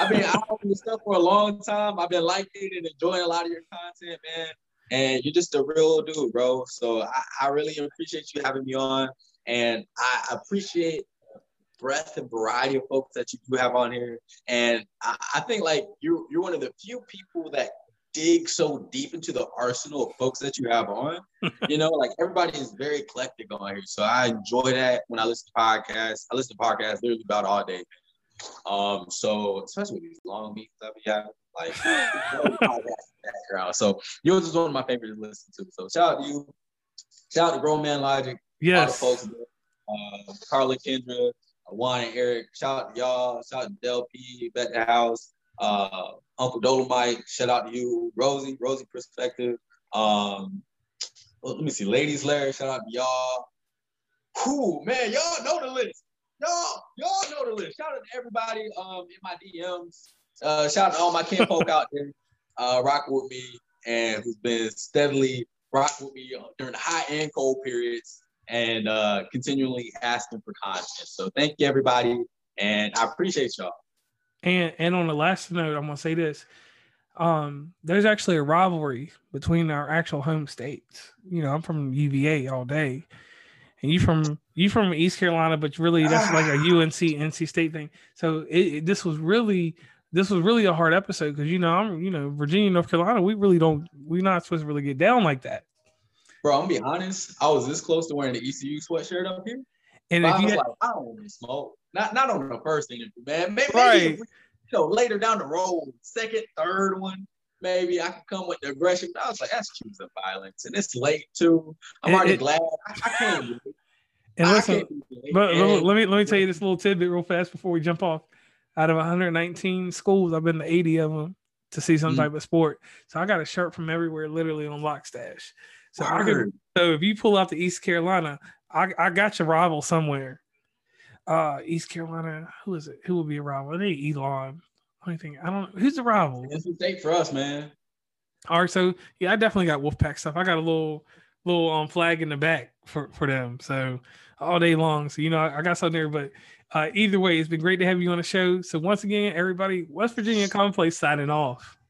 I've been out on this stuff for a long time. I've been liking and enjoying a lot of your content, man. And you're just a real dude, bro. So I really appreciate you having me on. And I appreciate the breadth and variety of folks that you do have on here. And I think like you're one of the few people that dig so deep into the arsenal of folks that you have on. You know, like everybody is very eclectic on here. So I enjoy that when I listen to podcasts. I listen to podcasts literally about all day. So especially with these long meetings that we have, like background. So yours is one of my favorites to listen to. So shout out to you, shout out to Grown Man Logic, yes, all the folks, Carla, Kendra, Juan and Eric, shout out to y'all, shout out to Del P, Bet the House, Uncle Dolomite, shout out to you, Rosie Perspective. Let me see, Ladies Larry, shout out to y'all. Cool, man, y'all know the list. Y'all know the list. Shout out to everybody in my DMs. Shout out to all my kinfolk out there, rocking with me, and who's been steadily rocking with me during the hot and cold periods, and continually asking for content. So thank you, everybody, and I appreciate y'all. And on the last note, I'm gonna say this: there's actually a rivalry between our actual home states. You know, I'm from UVA all day. And you from East Carolina, but really that's like a UNC, NC State thing. So this was really a hard episode because I'm Virginia, North Carolina. We're not supposed to really get down like that. Bro, I'm gonna be honest. I was this close to wearing the ECU sweatshirt up here, and if I was like, I don't want to smoke. Not on the first interview, man. Maybe right. Later down the road, second, third one. Maybe I could come with the aggression. But I was like, that's cute, some violence. And it's late, too. I'm already glad. I can't do it. And listen, but let me tell you this little tidbit real fast before we jump off. Out of 119 schools, I've been to 80 of them to see some type of sport. So I got a shirt from everywhere, literally on Lockstash. So so if you pull out to East Carolina, I got your rival somewhere. East Carolina, who is it? Who would be a rival? They Elon. I don't know. Who's the rival? It's a date for us, man. All right, so yeah, I definitely got Wolfpack stuff. I got a little flag in the back for them, so all day long. So I got something there. But either way, it's been great to have you on the show. So once again, everybody, West Virginia Commonplace signing off.